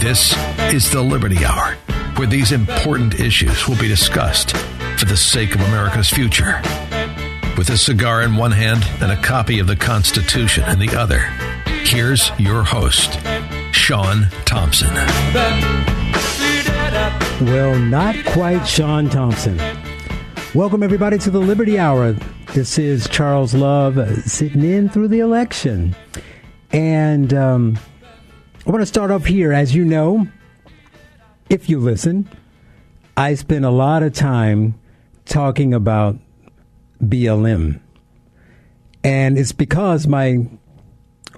This is the Liberty Hour, where these important issues will be discussed for the sake of America's future. With a cigar in one hand and a copy of the Constitution in the other, here's your host, Sean Thompson. Well, not quite Sean Thompson. Welcome, everybody, to the Liberty Hour. This is Charles Love sitting in through the election. And, I want to start off here. As you know, if you listen, I spend a lot of time talking about BLM. And it's because my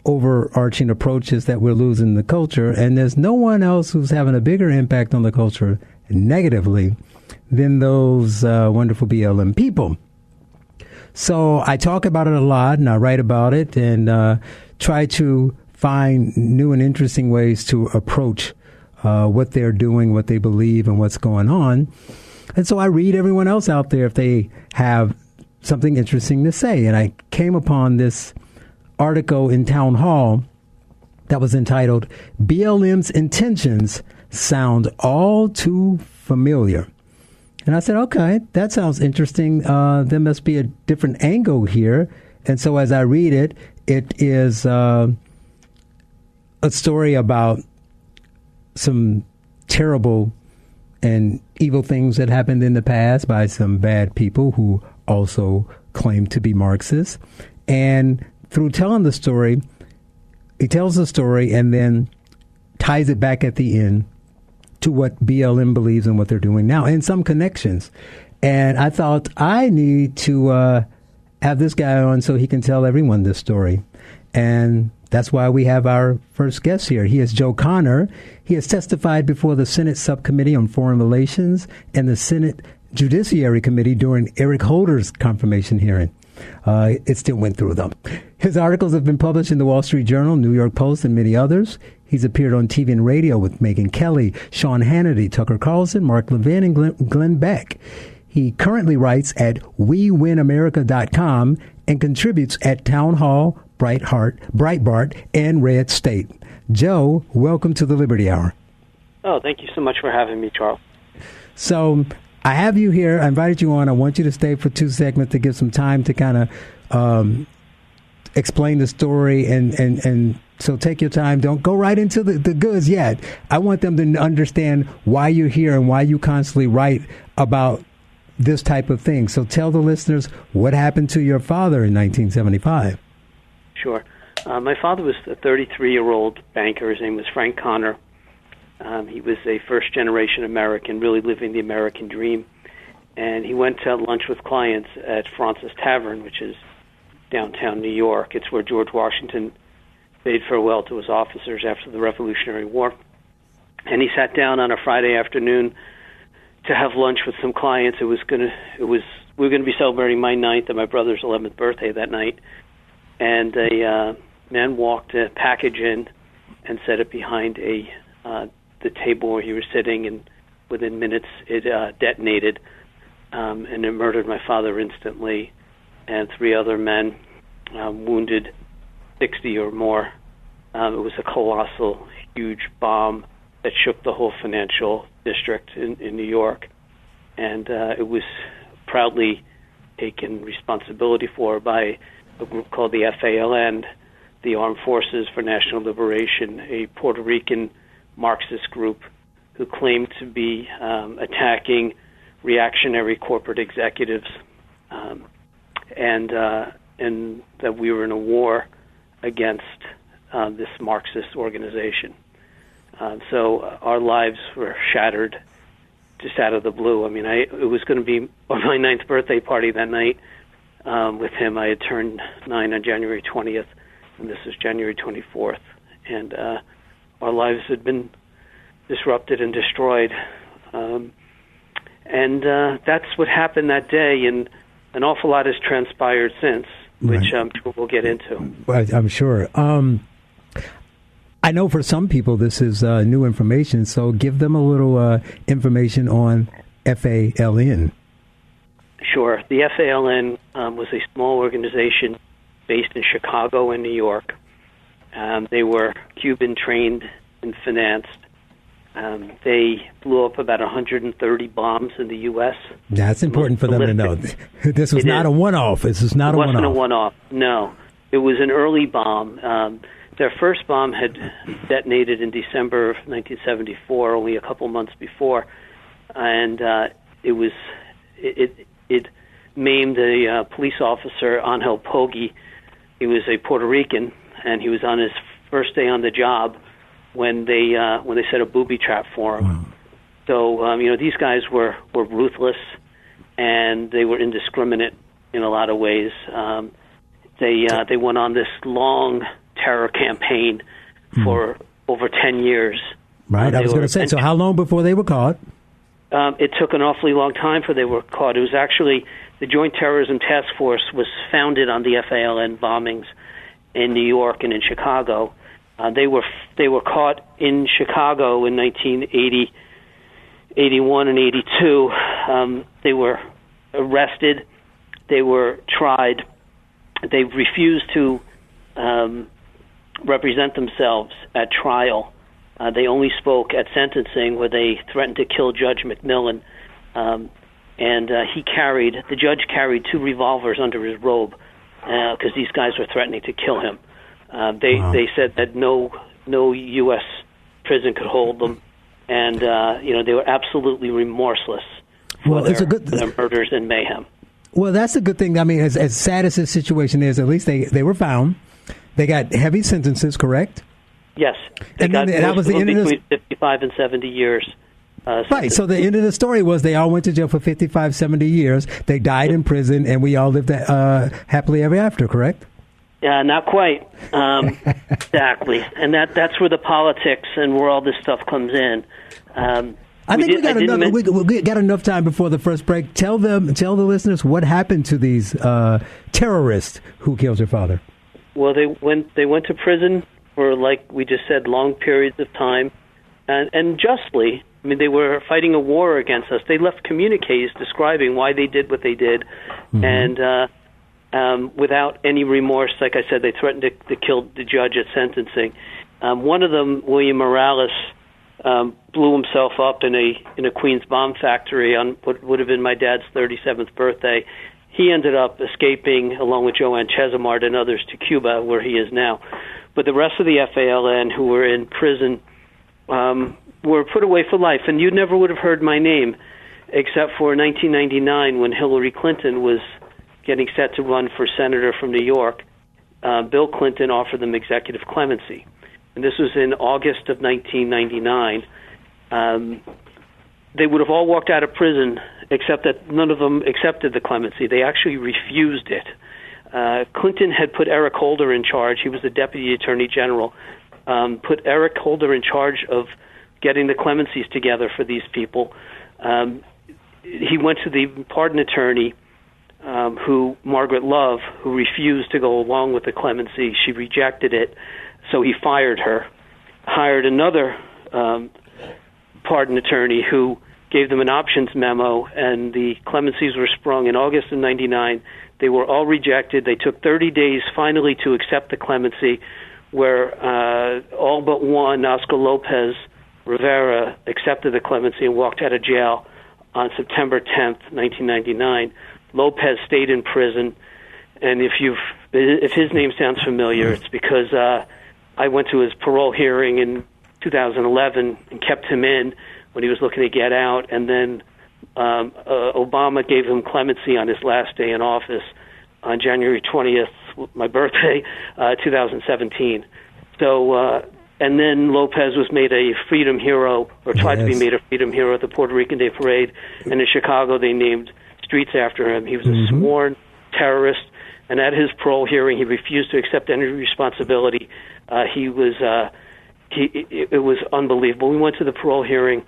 overarching approach is that we're losing the culture, and there's no one else who's having a bigger impact on the culture negatively than those wonderful BLM people. So I talk about it a lot, and I write about it, and try to find new and interesting ways to approach what they're doing, what they believe, and what's going on. And so I read everyone else out there if they have something interesting to say. And I came upon this article in Town Hall that was entitled, BLM's Intentions Sound All Too Familiar. And I said, okay, that sounds interesting. There must be a different angle here. And so as I read it, it is a story about some terrible and evil things that happened in the past by some bad people who also claim to be Marxists. And through telling the story, he tells the story and then ties it back at the end to what BLM believes and what they're doing now and some connections. And I thought I need to have this guy on so he can tell everyone this story. And that's why we have our first guest here. He is Joe Connor. He has testified before the Senate Subcommittee on Foreign Relations and the Senate Judiciary Committee during Eric Holder's confirmation hearing. It still went through, though. His articles have been published in the Wall Street Journal, New York Post, and many others. He's appeared on TV and radio with Megyn Kelly, Sean Hannity, Tucker Carlson, Mark Levin, and Glenn Beck. He currently writes at WeWinAmerica.com and contributes at Town Hall, Breitbart, and Red State. Joe, welcome to the Liberty Hour. Oh, thank you so much for having me, Charles. So I have you here. I invited you on. I want you to stay for two segments to give some time to kind of explain the story. And so take your time. Don't go right into the goods yet. I want them to understand why you're here and why you constantly write about this type of thing. So tell the listeners what happened to your father in 1975. Sure. My father was a 33-year-old banker. His name was Frank Connor. He was a first-generation American, really living the American dream. And he went to lunch with clients at Francis Tavern, which is downtown New York. It's where George Washington bade farewell to his officers after the Revolutionary War. And he sat down on a Friday afternoon to have lunch with some clients. We were going to be celebrating my 9th and my brother's 11th birthday that night. And a man walked a package in and set it behind the table where he was sitting, and within minutes it detonated, and it murdered my father instantly and three other men, wounded 60 or more. It was a colossal, huge bomb that shook the whole financial district in New York, and it was proudly taken responsibility for by a group called the FALN, the Armed Forces for National Liberation, a Puerto Rican Marxist group who claimed to be attacking reactionary corporate executives, and that we were in a war against this Marxist organization. So our lives were shattered just out of the blue. I mean, it was going to be my ninth birthday party that night with him. I had turned 9 on January 20th, and this was January 24th. And our lives had been disrupted and destroyed. And that's what happened that day, and an awful lot has transpired since, which people will get into. Right, I'm sure. I know for some people this is new information, so give them a little information on FALN. Sure. The FALN was a small organization based in Chicago and New York. They were Cuban-trained and financed. They blew up about 130 bombs in the U.S. That's important for them to know. This was not a one-off. It wasn't a one-off. No. It was an early bomb. Their first bomb had detonated in December of 1974, only a couple months before, and it maimed a police officer, Angel Poggi. He was a Puerto Rican, and he was on his first day on the job when they set a booby trap for him. Wow. So these guys were ruthless, and they were indiscriminate in a lot of ways. They went on this long terror campaign for over 10 years. Right, I was going to say, so how long before they were caught? It took an awfully long time before they were caught. It was actually, the Joint Terrorism Task Force was founded on the FALN bombings in New York and in Chicago. They were caught in Chicago in 1980, 81, and 82. They were arrested. They were tried. They refused to represent themselves at trial. They only spoke at sentencing, where they threatened to kill Judge McMillan, and the judge carried 2 revolvers under his robe because these guys were threatening to kill him. They said that no U.S. prison could hold them, and they were absolutely remorseless for their murders and mayhem. Well, that's a good thing. I mean, as sad as this situation is, at least they were found. They got heavy sentences, correct? Yes. That was the end of the 55 and 70 years. Right. So the end of the story was they all went to jail for 55, 70 years. They died in prison, and we all lived happily ever after, correct? Yeah, not quite. Exactly. And that's where the politics and where all this stuff comes in. I think we got enough time before the first break. Tell the listeners what happened to these terrorists who killed your father. Well, they went to prison for, like we just said, long periods of time, and justly. I mean, they were fighting a war against us. They left communiques describing why they did what they did, and without any remorse. Like I said, they threatened to kill the judge at sentencing. One of them, William Morales, blew himself up in a Queens bomb factory on what would have been my dad's 37th birthday. He ended up escaping, along with Joanne Chesimard and others, to Cuba, where he is now. But the rest of the FALN who were in prison were put away for life. And you never would have heard my name, except for 1999, when Hillary Clinton was getting set to run for senator from New York. Bill Clinton offered them executive clemency. And this was in August of 1999. They would have all walked out of prison, except that none of them accepted the clemency. They actually refused it. Clinton had put Eric Holder in charge. He was the deputy attorney general. Put Eric Holder in charge of getting the clemencies together for these people. He went to the pardon attorney, Margaret Love, who refused to go along with the clemency. She rejected it, so he fired her. Hired another pardon attorney who gave them an options memo, and the clemencies were sprung in August of 99. They were all rejected. They took 30 days finally to accept the clemency, where all but one, Oscar Lopez Rivera, accepted the clemency and walked out of jail on September 10th, 1999. Lopez stayed in prison, and if his name sounds familiar, it's because I went to his parole hearing in 2011 and kept him in when he was looking to get out. And then Obama gave him clemency on his last day in office on January 20th, my birthday, 2017. So, and then Lopez was made a freedom hero, or tried to be made a freedom hero at the Puerto Rican Day Parade. And in Chicago, they named streets after him. He was a sworn terrorist. And at his parole hearing, he refused to accept any responsibility. It was unbelievable. We went to the parole hearing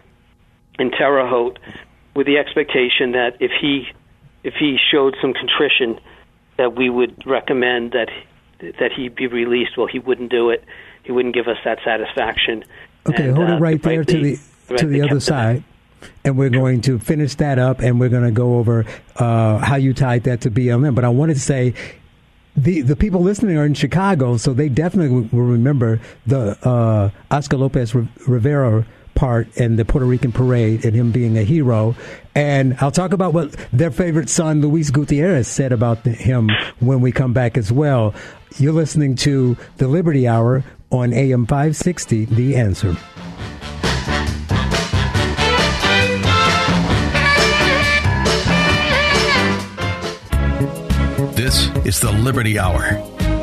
in Terre Haute with the expectation that if he showed some contrition, that we would recommend that he be released. Well, he wouldn't do it. He wouldn't give us that satisfaction. Okay, and, hold it right there to the other side. And we're going to finish that up, and we're going to go over how you tied that to BLM. But I wanted to say the people listening are in Chicago, so they definitely will remember the Oscar Lopez Rivera part and the Puerto Rican parade and him being a hero. And I'll talk about what their favorite son, Luis Gutierrez, said about him when we come back as well. You're listening to The Liberty Hour on AM 560, The Answer. This is the Liberty Hour.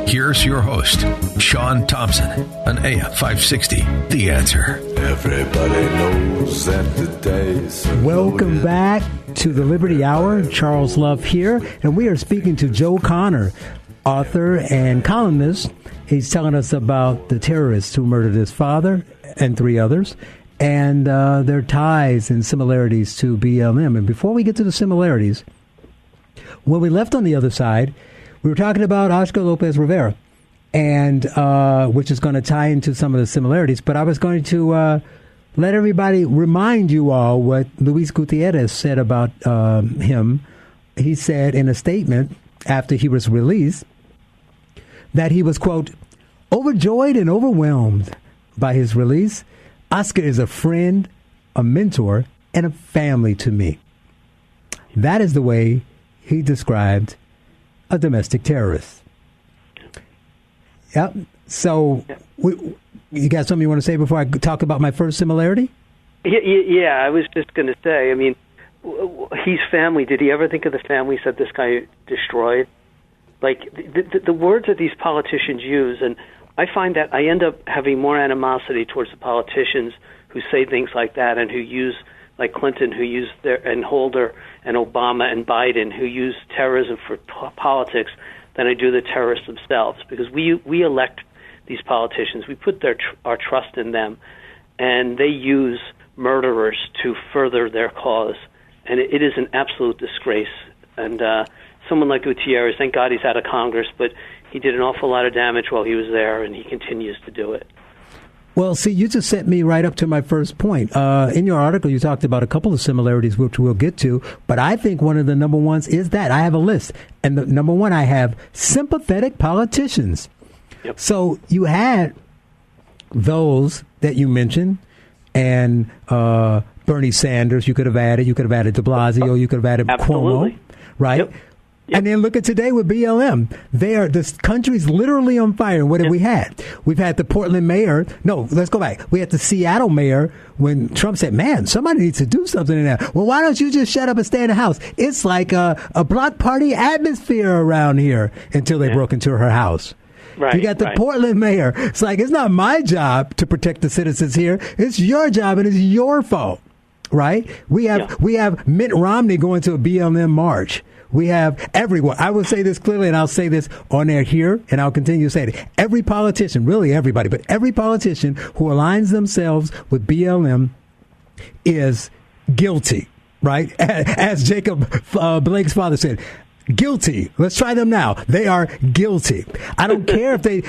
Here's your host, Sean Thompson, on AM 560, The Answer. Everybody knows that the days are loaded. Welcome back to the Liberty Hour. Charles Love here, and we are speaking to Joe Connor, author and columnist. He's telling us about the terrorists who murdered his father and three others, and their ties and similarities to BLM. And before we get to the similarities, when we left on the other side, we were talking about Oscar Lopez Rivera, and which is going to tie into some of the similarities. But I was going to let everybody remind you all what Luis Gutierrez said about him. He said in a statement after he was released that he was, quote, overjoyed and overwhelmed by his release. Oscar is a friend, a mentor, and a family to me. That is the way he described a domestic terrorist. Yep. So, you got something you want to say before I talk about my first similarity? Yeah, I was just going to say, I mean, he's family. Did he ever think of the families that this guy destroyed? Like, the words that these politicians use, and I find that I end up having more animosity towards the politicians who say things like that and who use, like Clinton, who used and Holder and Obama and Biden, who used terrorism for politics, than I do the terrorists themselves, because we elect these politicians, we put our trust in them, and they use murderers to further their cause, and it is an absolute disgrace. And someone like Gutierrez, thank God he's out of Congress, but he did an awful lot of damage while he was there, and he continues to do it. Well, see, you just sent me right up to my first point. In your article, you talked about a couple of similarities, which we'll get to, but I think one of the number ones is that I have a list. And the number one, I have sympathetic politicians. Yep. So you had those that you mentioned, and Bernie Sanders, you could have added de Blasio, you could have added Cuomo, right? Yep. Yep. And then look at today with BLM. This country's literally on fire. What have we had? We've had the Portland mayor. No, let's go back. We had the Seattle mayor when Trump said, man, somebody needs to do something in there. Well, why don't you just shut up and stay in the house? It's like a block party atmosphere around here until they broke into her house. Right, you got the Portland mayor. It's like, it's not my job to protect the citizens here. It's your job and it's your fault. Right? We have Mitt Romney going to a BLM march. We have everyone. I will say this clearly, and I'll say this on air here, and I'll continue to say it. Every politician, really everybody, but every politician who aligns themselves with BLM is guilty, right? As Jacob Blake's father said, guilty. Let's try them now. They are guilty. I don't care if they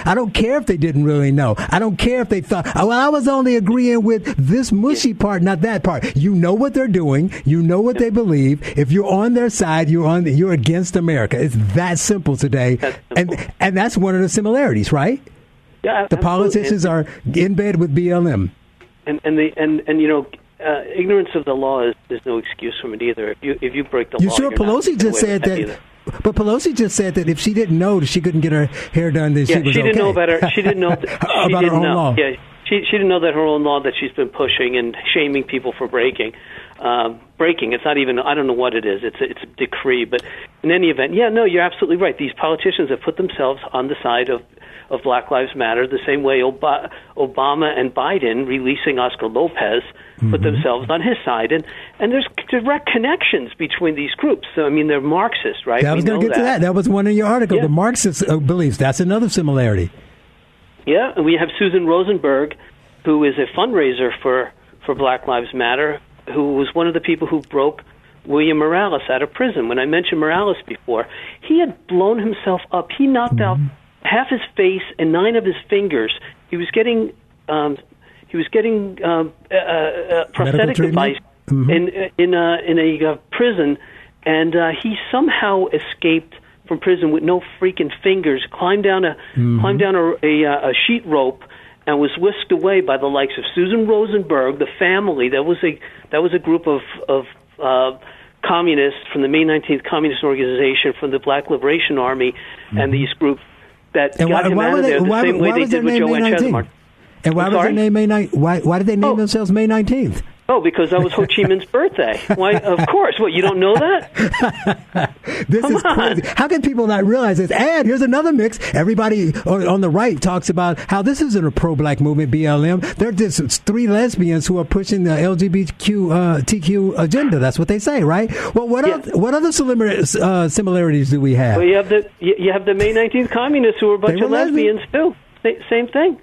didn't really know. I don't care if they thought, well, I was only agreeing with this mushy part, not that part. You know what they're doing. You know what they believe. If you're on their side, you're against America. It's that simple today. And that's one of the similarities, right? Yeah. The politicians are in bed with BLM. And ignorance of the law is no excuse from it either. If you break the law, Pelosi just said that. Either. But Pelosi just said that if she didn't know, she couldn't get her hair done. Then she didn't know about her own law. Yeah, She didn't know that her own law that she's been pushing and shaming people for breaking. It's not even, I don't know what it is. It's a decree. But in any event, yeah, no, you're absolutely right. These politicians have put themselves on the side of Black Lives Matter the same way Obama and Biden releasing Oscar Lopez put themselves on his side. And there's direct connections between these groups. So, I mean, they're Marxist, right? I was going to get to that. That was one in your article, the Marxist beliefs. That's another similarity. Yeah, and we have Susan Rosenberg, who is a fundraiser for Black Lives Matter, who was one of the people who broke William Morales out of prison. When I mentioned Morales before, he had blown himself up. He knocked out half his face and 9 of his fingers. He was getting prosthetic device in a prison, and he somehow escaped from prison with no freaking fingers, climbed down a sheet rope, and was whisked away by the likes of Susan Rosenberg, the family. That was a group of communists from the May 19th Communist Organization, from the Black Liberation Army, and these groups that got him out of there the same way they did with Joanne Chesimard. And why was their name May 19th? Why did they name themselves May 19th? Oh, because that was Ho Chi Minh's birthday. Why? Of course. What, you don't know that? This is crazy. How can people not realize this? And here's another mix. Everybody on the right talks about how this isn't a pro-Black movement, BLM. They're just 3 lesbians who are pushing the LGBTQ agenda. That's what they say, right? Well, what other similarities do we have? Well, you have the May 19th communists who are a bunch of lesbians, too. Same thing.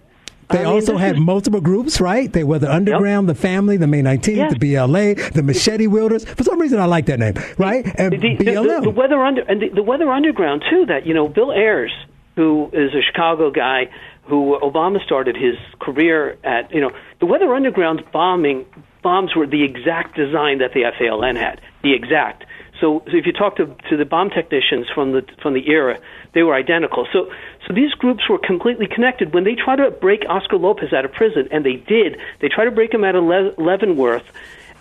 They also had multiple groups, right? They were the Underground, the Family, the May 19th, the BLA, the Machete Wielders. For some reason, I like that name, right? And BLM. The Weather Underground, too, that, you know, Bill Ayers, who is a Chicago guy who Obama started his career at, you know, the Weather Underground's bombs were the exact design that the FALN had, the exact. So if you talk to the bomb technicians from the era, they were identical. So these groups were completely connected. When they tried to break Oscar Lopez out of prison, and they did, they tried to break him out of Leavenworth,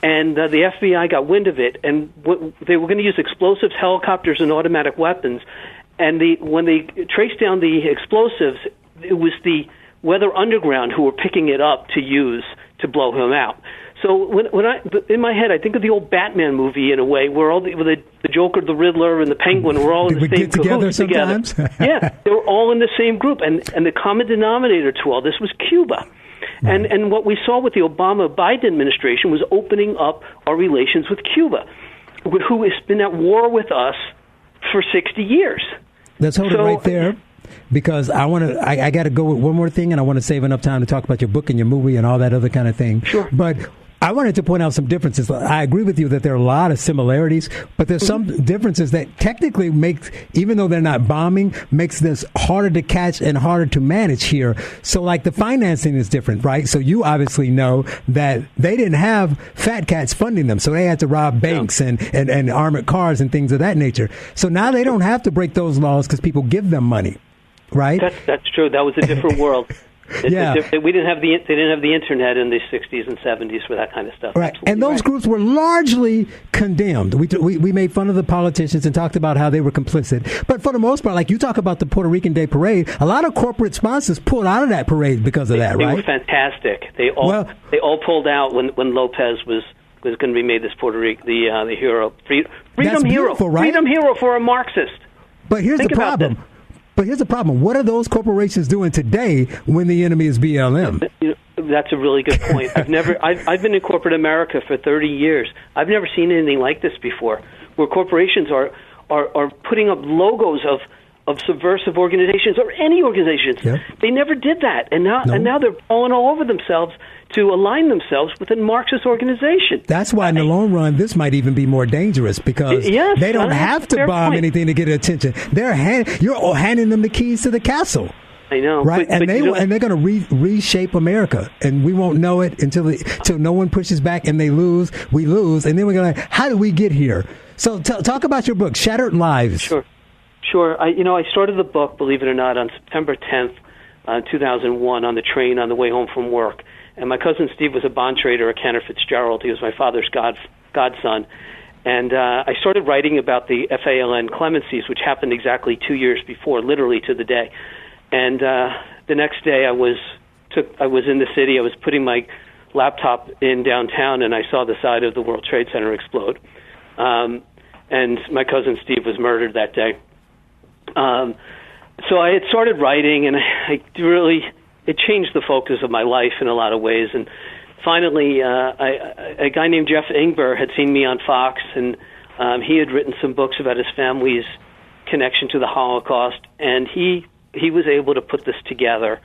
and the FBI got wind of it, and they were going to use explosives, helicopters, and automatic weapons. And when they traced down the explosives, it was the Weather Underground who were picking it up to use to blow him out. So in my head, I think of the old Batman movie in a way, where the Joker, the Riddler, and the Penguin were all in the same group together. Yeah, they were all in the same group, and the common denominator to all this was Cuba. And what we saw with the Obama-Biden administration was opening up our relations with Cuba, who has been at war with us for 60 years. Let's hold it right there. Because I got to go with one more thing, and I want to save enough time to talk about your book and your movie and all that other kind of thing. Sure. But I wanted to point out some differences. I agree with you that there are a lot of similarities, but there's some differences that technically makes, even though they're not bombing, makes this harder to catch and harder to manage here. So like the financing is different, right? So you obviously know that they didn't have fat cats funding them. So they had to rob banks and armored cars and things of that nature. So now they don't have to break those laws because people give them money. Right, that's true. That was a different world. They didn't have the internet in the 60s and 70s for that kind of stuff. Right, absolutely. And those groups were largely condemned. We made fun of the politicians and talked about how they were complicit. But for the most part, like you talk about the Puerto Rican Day Parade, a lot of corporate sponsors pulled out of that parade because of that. Right, they were fantastic. They all pulled out when Lopez was going to be made this Puerto Rican the hero, freedom hero, right? Freedom hero for a Marxist. But here's the problem. But here's the problem. What are those corporations doing today when the enemy is BLM? That's a really good point. I've been in corporate America for 30 years. I've never seen anything like this before, where corporations are putting up logos of subversive organizations or any organizations. Yep. They never did that. And now they're falling all over themselves to align themselves with a Marxist organization. That's why in the long run, this might even be more dangerous because they don't have to bomb anything to get attention. You're handing them the keys to the castle. I know. Right? And they're going to reshape America. And we won't know it until no one pushes back and they lose. We lose. And then we're going to, how do we get here? So talk about your book, Shattered Lives. Sure. I started the book, believe it or not, on September 10th, 2001, on the train on the way home from work. And my cousin Steve was a bond trader at Cantor Fitzgerald. He was my father's godson. And I started writing about the FALN clemencies, which happened exactly 2 years before, literally to the day. And the next day I was I was in the city. I was putting my laptop in downtown, and I saw the side of the World Trade Center explode. And my cousin Steve was murdered that day. So I had started writing, and I really, it changed the focus of my life in a lot of ways. And finally, a guy named Jeff Ingber had seen me on Fox, and he had written some books about his family's connection to the Holocaust, and he was able to put this together.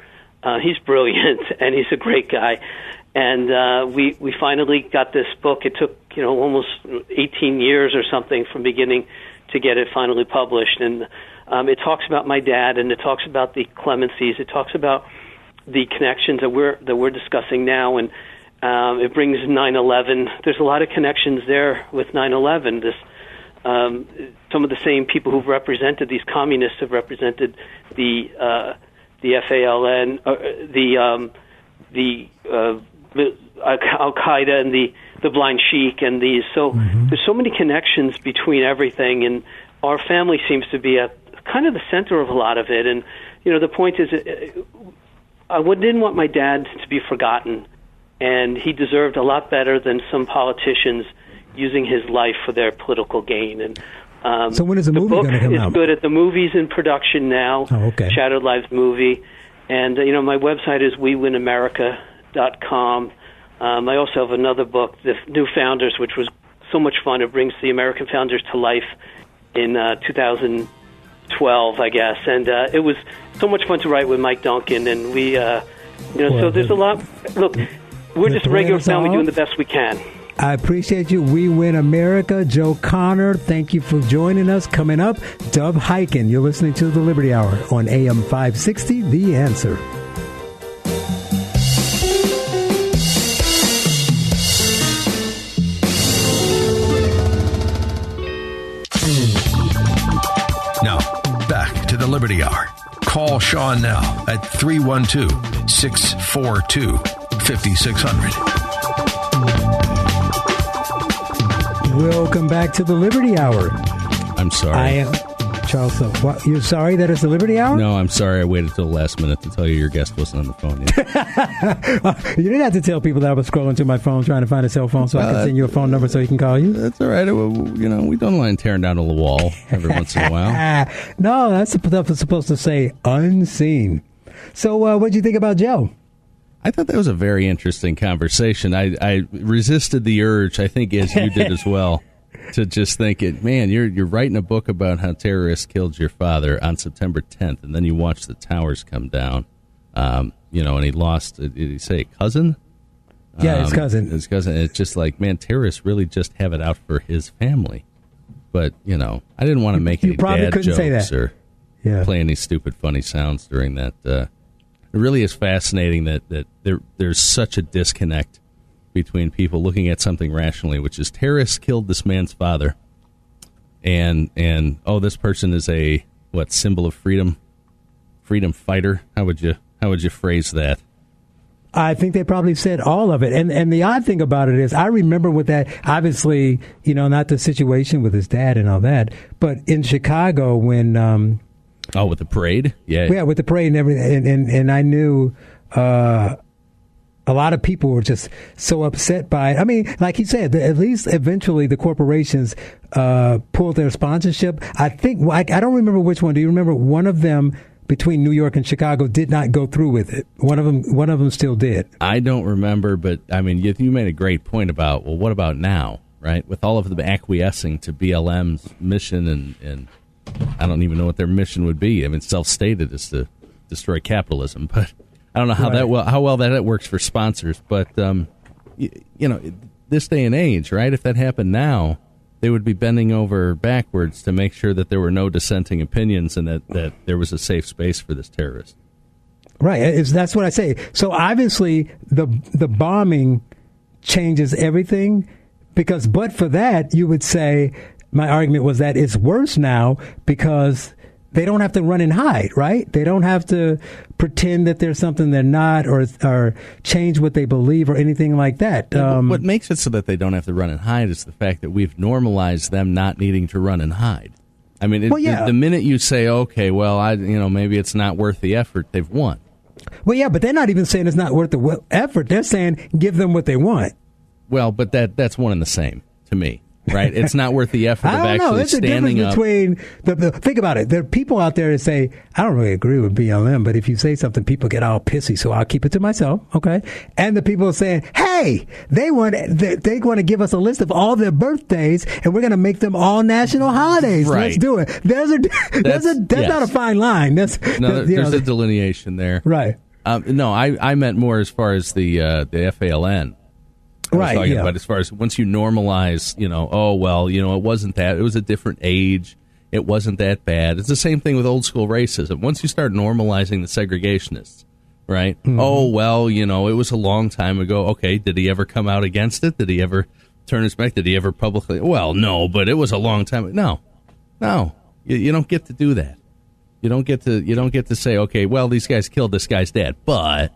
He's brilliant, and he's a great guy. And we finally got this book. It took, you know, almost 18 years or something from beginning to get it finally published. And it talks about my dad, and it talks about the clemencies. It talks about the connections that we're discussing now, and it brings 9/11. There's a lot of connections there with 9/11. This some of the same people who've represented these communists have represented the FALN, the Al Qaeda, and the Blind Sheik, and these. So there's so many connections between everything, and our family seems to be at kind of the center of a lot of it. And you know, the point is, I didn't want my dad to be forgotten, and he deserved a lot better than some politicians using his life for their political gain. And so when is the movie going to come out? The book is good at the movies in production now. Oh, okay. Shadowed Lives movie. And, you know, my website is WeWinAmerica.com. I also have another book, The New Founders, which was so much fun. It brings the American founders to life in 2012, I guess. And it was so much fun to write with Mike Duncan. And we, you know, well, so there's a lot. Look, we're just a regular family doing the best we can. I appreciate you. We Win America. Joe Connor, thank you for joining us. Coming up, Dov Hikind. You're listening to The Liberty Hour on AM 560, The Answer. Now, back to The Liberty Hour. Call Sean now at 312-642-5600. Welcome back to the Liberty Hour. I'm sorry. I am Charles Love. What, you're sorry that it's the Liberty Hour? No, I'm sorry. I waited till the last minute to tell you your guest wasn't on the phone yet. You didn't have to tell people that I was scrolling through my phone trying to find a cell phone so I could send you a phone number so he can call you. That's all right. You know, we don't mind tearing down to the wall every once in a while. No, that's supposed to say unseen. So what did you think about Joe? I thought that was a very interesting conversation. I resisted the urge, I think, as you did as well, to just think it. Man, you're writing a book about how terrorists killed your father on September 10th, and then you watch the towers come down. You know, and he lost. Did he say a cousin? Yeah, his cousin. His cousin. It's just like, man, terrorists really just have it out for his family. But you know, I didn't want to make any dad jokes or play any stupid funny sounds during that. It really is fascinating that there's such a disconnect between people looking at something rationally, which is terrorists killed this man's father, and oh, this person is a symbol of freedom fighter. How would you phrase that? I think they probably said all of it. And the odd thing about it is I remember with that, obviously, you know, not the situation with his dad and all that, but in Chicago when oh, with the parade? Yeah. Yeah, with the parade and everything. And I knew a lot of people were just so upset by it. I mean, like you said, at least eventually the corporations pulled their sponsorship. I think, I don't remember which one. Do you remember one of them between New York and Chicago did not go through with it? One of them still did. I don't remember, but I mean, you made a great point about, well, what about now, right? With all of them acquiescing to BLM's mission and I don't even know what their mission would be. I mean, self-stated is to destroy capitalism, but I don't know how well that works for sponsors. But you know, this day and age, right? If that happened now, they would be bending over backwards to make sure that there were no dissenting opinions and that there was a safe space for this terrorist. Right. That's what I say. So obviously, the bombing changes everything because, but for that, you would say. My argument was that it's worse now because they don't have to run and hide, right? They don't have to pretend that they're something they're not or change what they believe or anything like that. What makes it so that they don't have to run and hide is the fact that we've normalized them not needing to run and hide. I mean, the minute you say, okay, well, maybe it's not worth the effort, they've won. Well, yeah, but they're not even saying it's not worth the effort. They're saying give them what they want. Well, but that's one and the same to me, right? It's not worth the effort of actually standing up. I don't know. There's a difference between think about it. There are people out there that say, I don't really agree with BLM, but if you say something, people get all pissy, so I'll keep it to myself, okay? And the people are saying, hey, they want to give us a list of all their birthdays, and we're going to make them all national holidays. Right. Let's do it. That's not a fine line. There's a delineation there. Right. No, I meant more as far as the FALN. Right. Yeah. But as far as once you normalize, it wasn't that. It was a different age. It wasn't that bad. It's the same thing with old school racism. Once you start normalizing the segregationists, right? Mm-hmm. It was a long time ago. Okay, did he ever come out against it? Did he ever turn his back? Did he ever publicly? Well, no, but it was a long time. No, you don't get to do that. You don't get to say, okay, well, these guys killed this guy's dad, but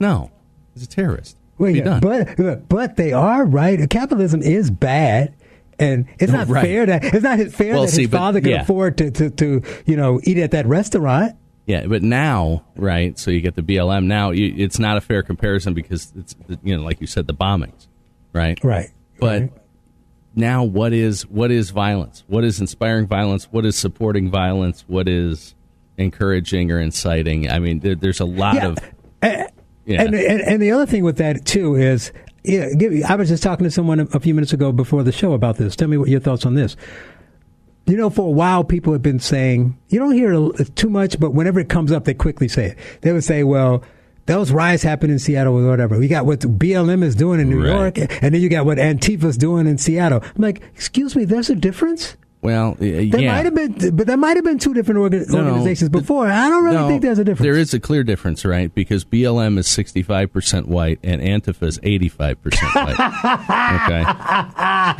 no, he's a terrorist. Well, yeah, but they are right. Capitalism is bad, and it's not fair that his father could afford to eat at that restaurant. Yeah, but now, right? So you get the BLM. Now it's not a fair comparison because it's like you said, the bombings, right? Right. But now, what is violence? What is inspiring violence? What is supporting violence? What is encouraging or inciting? I mean, there's a lot of. Yeah. And the other thing with that, too, is I was just talking to someone a few minutes ago before the show about this. Tell me what your thoughts on this. For a while, people have been saying, you don't hear it too much, but whenever it comes up, they quickly say it. They would say, well, those riots happened in Seattle or whatever. We got what BLM is doing in New York, and then you got what Antifa's doing in Seattle. I'm like, excuse me, there's a difference? Well, there might have been two different organizations before. I don't really think there's a difference. There is a clear difference, right? Because BLM is 65% white and Antifa is 85% white. Okay.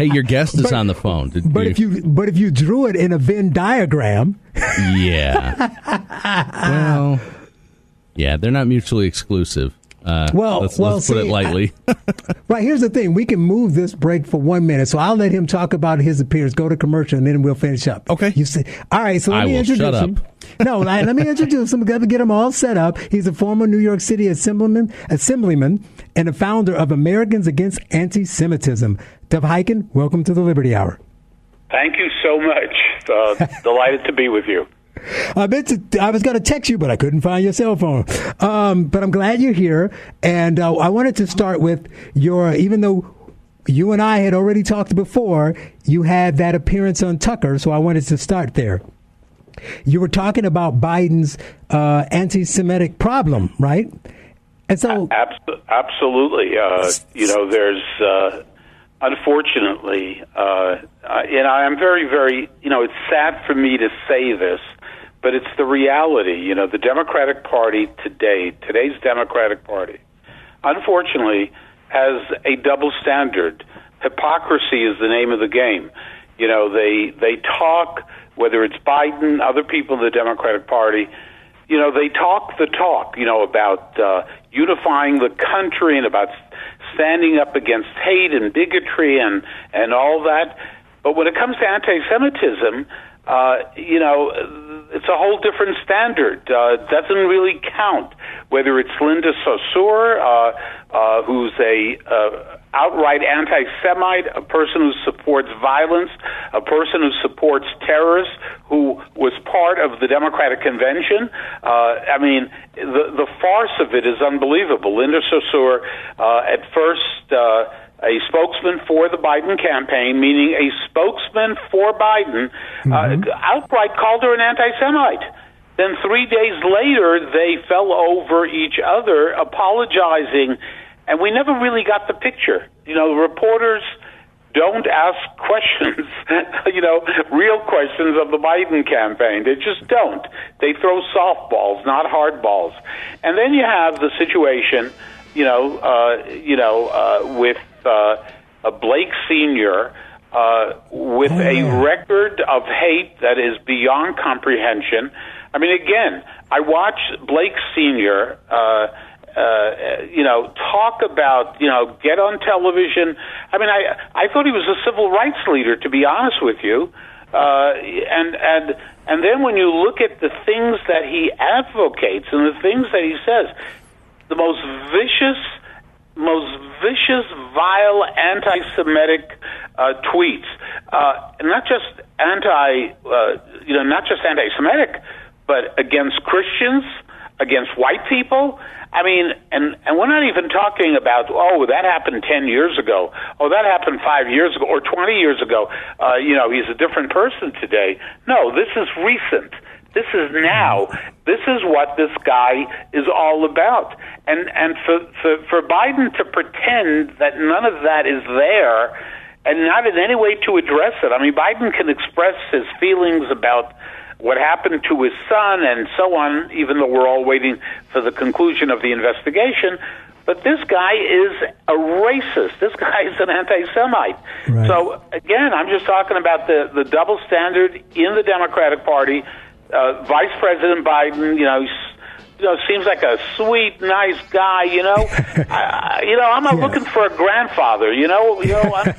Hey, your guest is on the phone. But if you drew it in a Venn diagram, they're not mutually exclusive. Let's put it lightly. Right, here's the thing. We can move this break for 1 minute, so I'll let him talk about his appearance, go to commercial, and then we'll finish up. Okay. All right, so let me introduce him. I will shut up. No, let me introduce him. Got to get him all set up. He's a former New York City assemblyman and a founder of Americans Against Anti-Semitism. Dov Hikind, welcome to the Liberty Hour. Thank you so much. Delighted to be with you. I was going to text you, but I couldn't find your cell phone. But I'm glad you're here. And I wanted to start with even though you and I had already talked before, you had that appearance on Tucker. So I wanted to start there. You were talking about Biden's anti-Semitic problem, right? And so absolutely. There's unfortunately, and I am very, very, it's sad for me to say this, but it's the reality. The Democratic Party today's Democratic Party, unfortunately, has a double standard. Hypocrisy is the name of the game. They talk, whether it's Biden, other people in the Democratic Party, they talk the talk, about unifying the country and about standing up against hate and bigotry and all that. But when it comes to anti-Semitism, it's a whole different standard. It doesn't really count whether it's Linda Sarsour, who's a outright anti-Semite, a person who supports violence, a person who supports terrorists, who was part of the Democratic Convention. The farce of it is unbelievable. Linda Sarsour, at first a spokesman for the Biden campaign, meaning a spokesman for Biden, outright called her an anti-Semite. Then 3 days later, they fell over each other, apologizing, and we never really got the picture. Reporters don't ask questions, real questions of the Biden campaign. They just don't. They throw softballs, not hardballs. And then you have the situation, with Blake Sr., with a record of hate that is beyond comprehension. I mean, again, I watched Blake Sr., talk about, get on television. I mean, I thought he was a civil rights leader, to be honest with you. And then when you look at the things that he advocates and the things that he says, the most vicious, vile, anti-Semitic tweets, not just anti-Semitic, but against Christians, against white people. I mean, and we're not even talking about, oh, that happened 10 years ago. Oh, that happened 5 years ago or 20 years ago. He's a different person today. No, this is recent. This is now. This is what this guy is all about. And for Biden to pretend that none of that is there and not in any way to address it. I mean, Biden can express his feelings about what happened to his son and so on, even though we're all waiting for the conclusion of the investigation. But this guy is a racist. This guy is an anti-Semite. Right. So, again, I'm just talking about the double standard in the Democratic Party. Vice President Biden, seems like a sweet, nice guy, I'm not looking for a grandfather,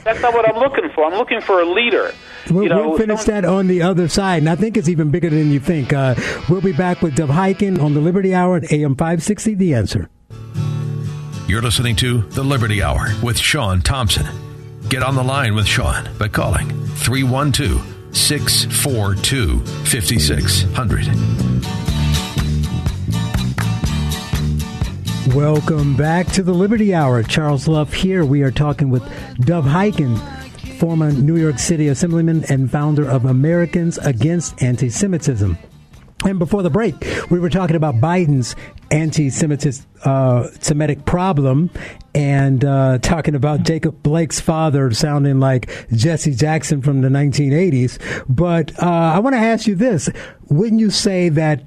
that's not what I'm looking for. I'm looking for a leader. We'll finish that on the other side, and I think it's even bigger than you think. We'll be back with Dov Hikind on the Liberty Hour at AM 560, The Answer. You're listening to The Liberty Hour with Sean Thompson. Get on the line with Sean by calling 312-642-5600. Welcome back to the Liberty Hour. Charles Love here. We are talking with Dov Hikind, former New York City Assemblyman and founder of Americans Against Anti-Semitism. And before the break, we were talking about Biden's anti-Semitic problem and talking about Jacob Blake's father sounding like Jesse Jackson from the 1980s. But I want to ask you this. Wouldn't you say that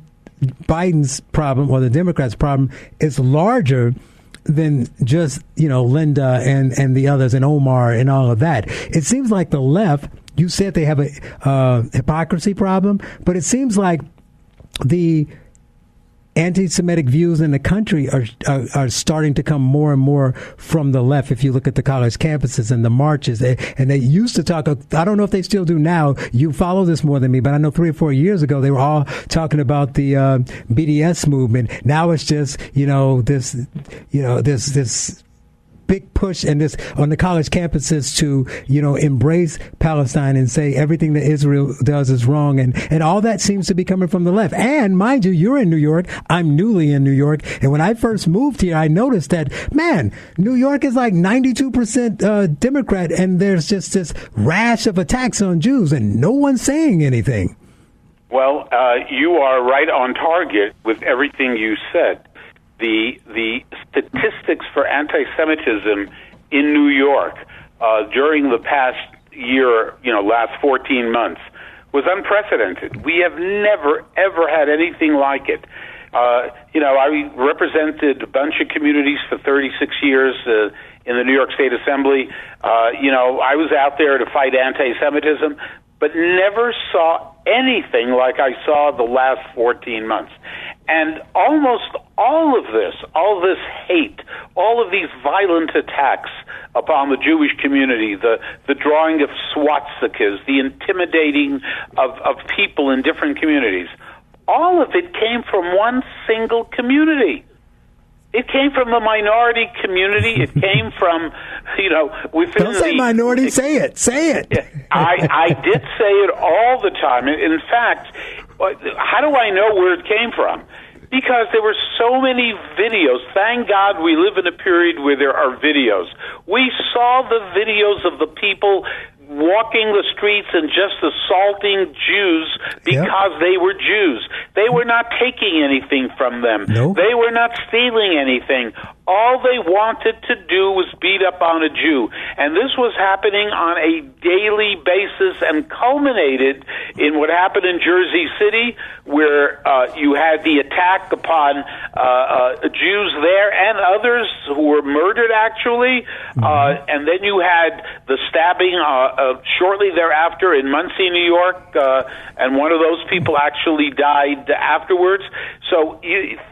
Biden's problem or the Democrats' problem is larger than just, Linda and the others and Omar and all of that? It seems like the left, you said they have a hypocrisy problem, but it seems like the anti-Semitic views in the country are starting to come more and more from the left. If you look at the college campuses and the marches, and they used to talk, I don't know if they still do now, you follow this more than me, but I know 3 or 4 years ago they were all talking about the BDS movement. Now it's just, this big push and this on the college campuses to, embrace Palestine and say everything that Israel does is wrong. And all that seems to be coming from the left. And mind you, you're in New York. I'm newly in New York. And when I first moved here, I noticed that, man, New York is like 92% Democrat. And there's just this rash of attacks on Jews and no one's saying anything. Well, you are right on target with everything you said. The statistics for anti-Semitism in New York during the past year, last 14 months, was unprecedented. We have never, ever had anything like it. I represented a bunch of communities for 36 years in the New York State Assembly. I was out there to fight anti-Semitism, but never saw anything like I saw the last 14 months. And almost all of this, hate, all of these violent attacks upon the Jewish community, the drawing of swastikas, the intimidating of people in different communities, all of it came from one single community. It came from the minority community. It came from, within the... Don't say minority, say it. Say it. I did say it all the time. In fact, how do I know where it came from? Because there were so many videos. Thank God we live in a period where there are videos. We saw the videos of the people walking the streets and just assaulting Jews because they were Jews. They were not taking anything from them. Nope. They were not stealing anything. All they wanted to do was beat up on a Jew. And this was happening on a daily basis and culminated in what happened in Jersey City, where you had the attack upon Jews there and others who were murdered, actually. Mm-hmm. And then you had the stabbing shortly thereafter in Muncie, New York, and one of those people actually died afterwards. So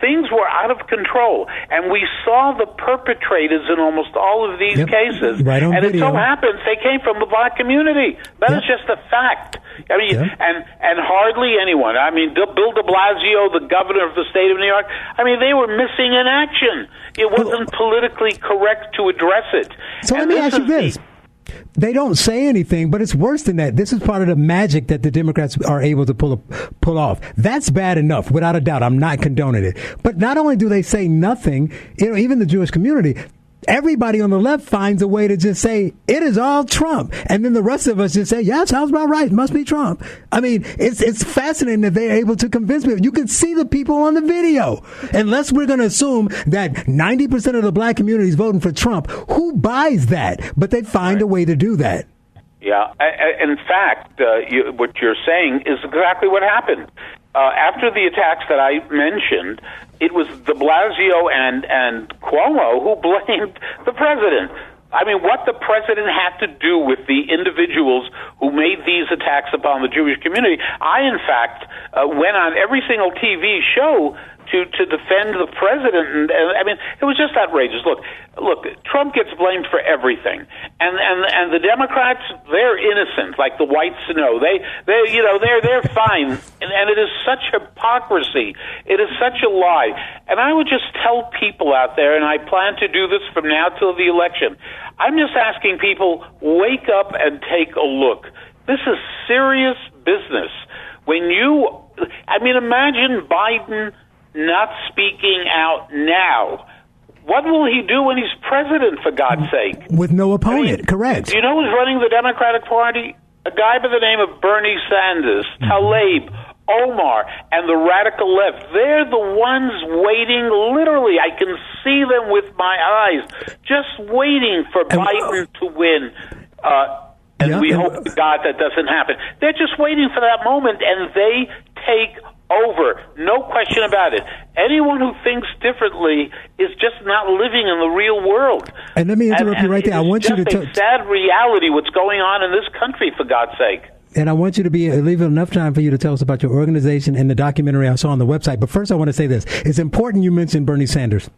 things were out of control, and we saw the perpetrators in almost all of these cases. Right on video. It so happens they came from the black community. That is just a fact. I mean, and hardly anyone. I mean, Bill de Blasio, the governor of the state of New York, I mean, they were missing in action. It wasn't politically correct to address it. So and let me ask you this. They don't say anything, but it's worse than that. This is part of the magic that the Democrats are able to pull off. That's bad enough, without a doubt. I'm not condoning it. But not only do they say nothing, you know, even the Jewish community, everybody on the left finds a way to just say, it is all Trump. And then the rest of us just say, yeah, sounds about right. Must be Trump. I mean, it's fascinating that they're able to convince people. You can see the people on the video. Unless we're going to assume that 90% of the black community is voting for Trump, who buys that? But they find a way to do that. Yeah. In fact, what you're saying is exactly what happened. After the attacks that I mentioned, it was de Blasio and Cuomo who blamed the president. I mean, what the president had to do with the individuals who made these attacks upon the Jewish community. I, in fact, went on every single TV show to defend the president. And I mean, it was just outrageous. Look, Trump gets blamed for everything. And the Democrats, they're innocent, like the white snow. They you know, they're fine. And it is such hypocrisy. It is such a lie. And I would just tell people out there, and I plan to do this from now till the election, I'm just asking people, wake up and take a look. This is serious business. Imagine Biden not speaking out now. What will he do when he's president, for God's sake? With no opponent, correct. Do you know who's running the Democratic Party? A guy by the name of Bernie Sanders, Talib, Omar, and the radical left. They're the ones waiting, literally, I can see them with my eyes, just waiting for Biden to win. And we hope to God that doesn't happen. They're just waiting for that moment, and they take over. No question about it. Anyone who thinks differently is just not living in the real world. And let me interrupt you right there. I want you to It's sad reality what's going on in this country, for God's sake. And I want you to leave enough time for you to tell us about your organization and the documentary I saw on the website. But first, I want to say this. It's important you mentioned Bernie Sanders.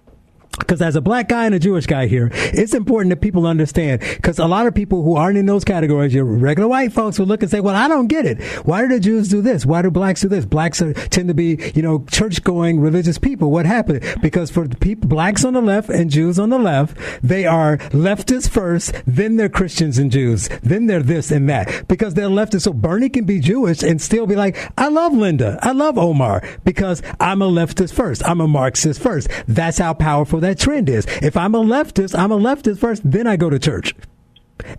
Because as a black guy and a Jewish guy here, it's important that people understand. Because a lot of people who aren't in those categories, your regular white folks, who look and say, well, I don't get it. Why do the Jews do this? Why do blacks do this? Blacks tend to be, you know, church-going religious people. What happened? Because for blacks on the left and Jews on the left, they are leftists first, then they're Christians and Jews, then they're this and that. Because they're leftists. So Bernie can be Jewish and still be like, I love Linda. I love Omar. Because I'm a leftist first. I'm a Marxist first. That's how powerful that trend is. If I'm a leftist first, then I go to church.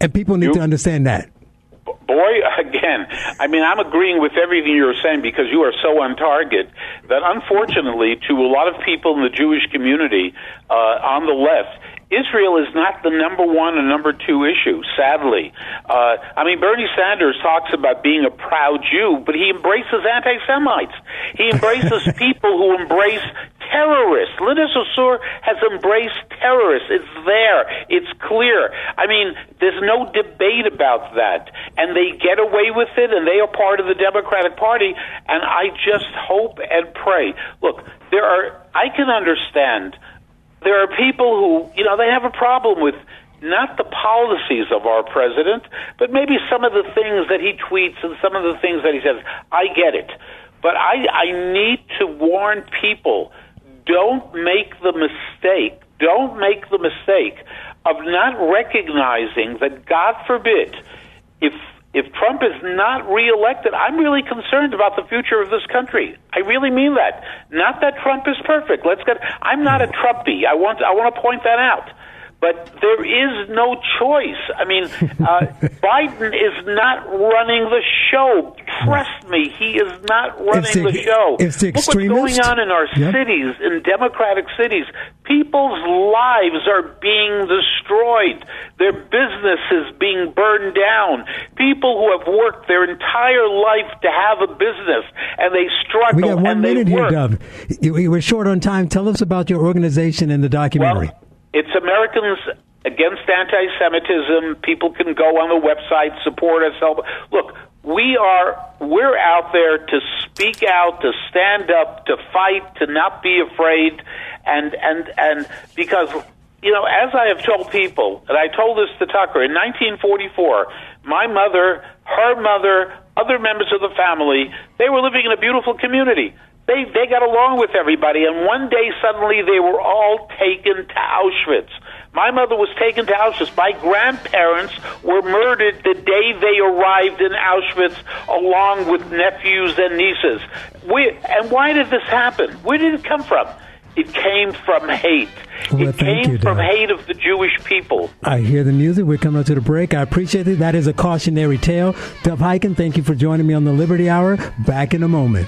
And people need to understand that. Boy, again, I mean, I'm agreeing with everything you're saying because you are so on target that unfortunately to a lot of people in the Jewish community on the left, Israel is not the number one and number two issue, sadly. I mean, Bernie Sanders talks about being a proud Jew, but he embraces anti-Semites. He embraces people who embrace terrorists. Linda Sarsour has embraced terrorists. It's there. It's clear. I mean, there's no debate about that. And they get away with it, and they are part of the Democratic Party. And I just hope and pray. Look, I can understand. There are people who, you know, they have a problem with not the policies of our president, but maybe some of the things that he tweets and some of the things that he says. I get it. But I need to warn people, don't make the mistake of not recognizing that, God forbid, if Trump is not reelected, I'm really concerned about the future of this country. I really mean that. Not that Trump is perfect. I'm not a Trumpy. I want to point that out. But there is no choice. I mean, Biden is not running the show. Trust me, he is not running the show. It's the extremist. Look what's going on in our cities, in democratic cities. People's lives are being destroyed. Their business is being burned down. People who have worked their entire life to have a business, and they struggle. We have 1 minute here, Dov. We're short on time. Tell us about your organization and the documentary. Well, it's Americans Against Anti-Semitism. People can go on the website, support us. Look, We're out there to speak out, to stand up, to fight, to not be afraid, and because, you know, as I have told people, and I told this to Tucker, in 1944, my mother, her mother, other members of the family, they were living in a beautiful community. They got along with everybody, and one day suddenly they were all taken to Auschwitz. My mother was taken to Auschwitz. My grandparents were murdered the day they arrived in Auschwitz, along with nephews and nieces. And why did this happen? Where did it come from? It came from hate. Well, it came from hate of the Jewish people. I hear the music. We're coming up to the break. I appreciate it. That is a cautionary tale. Dov Hikind, thank you for joining me on the Liberty Hour. Back in a moment.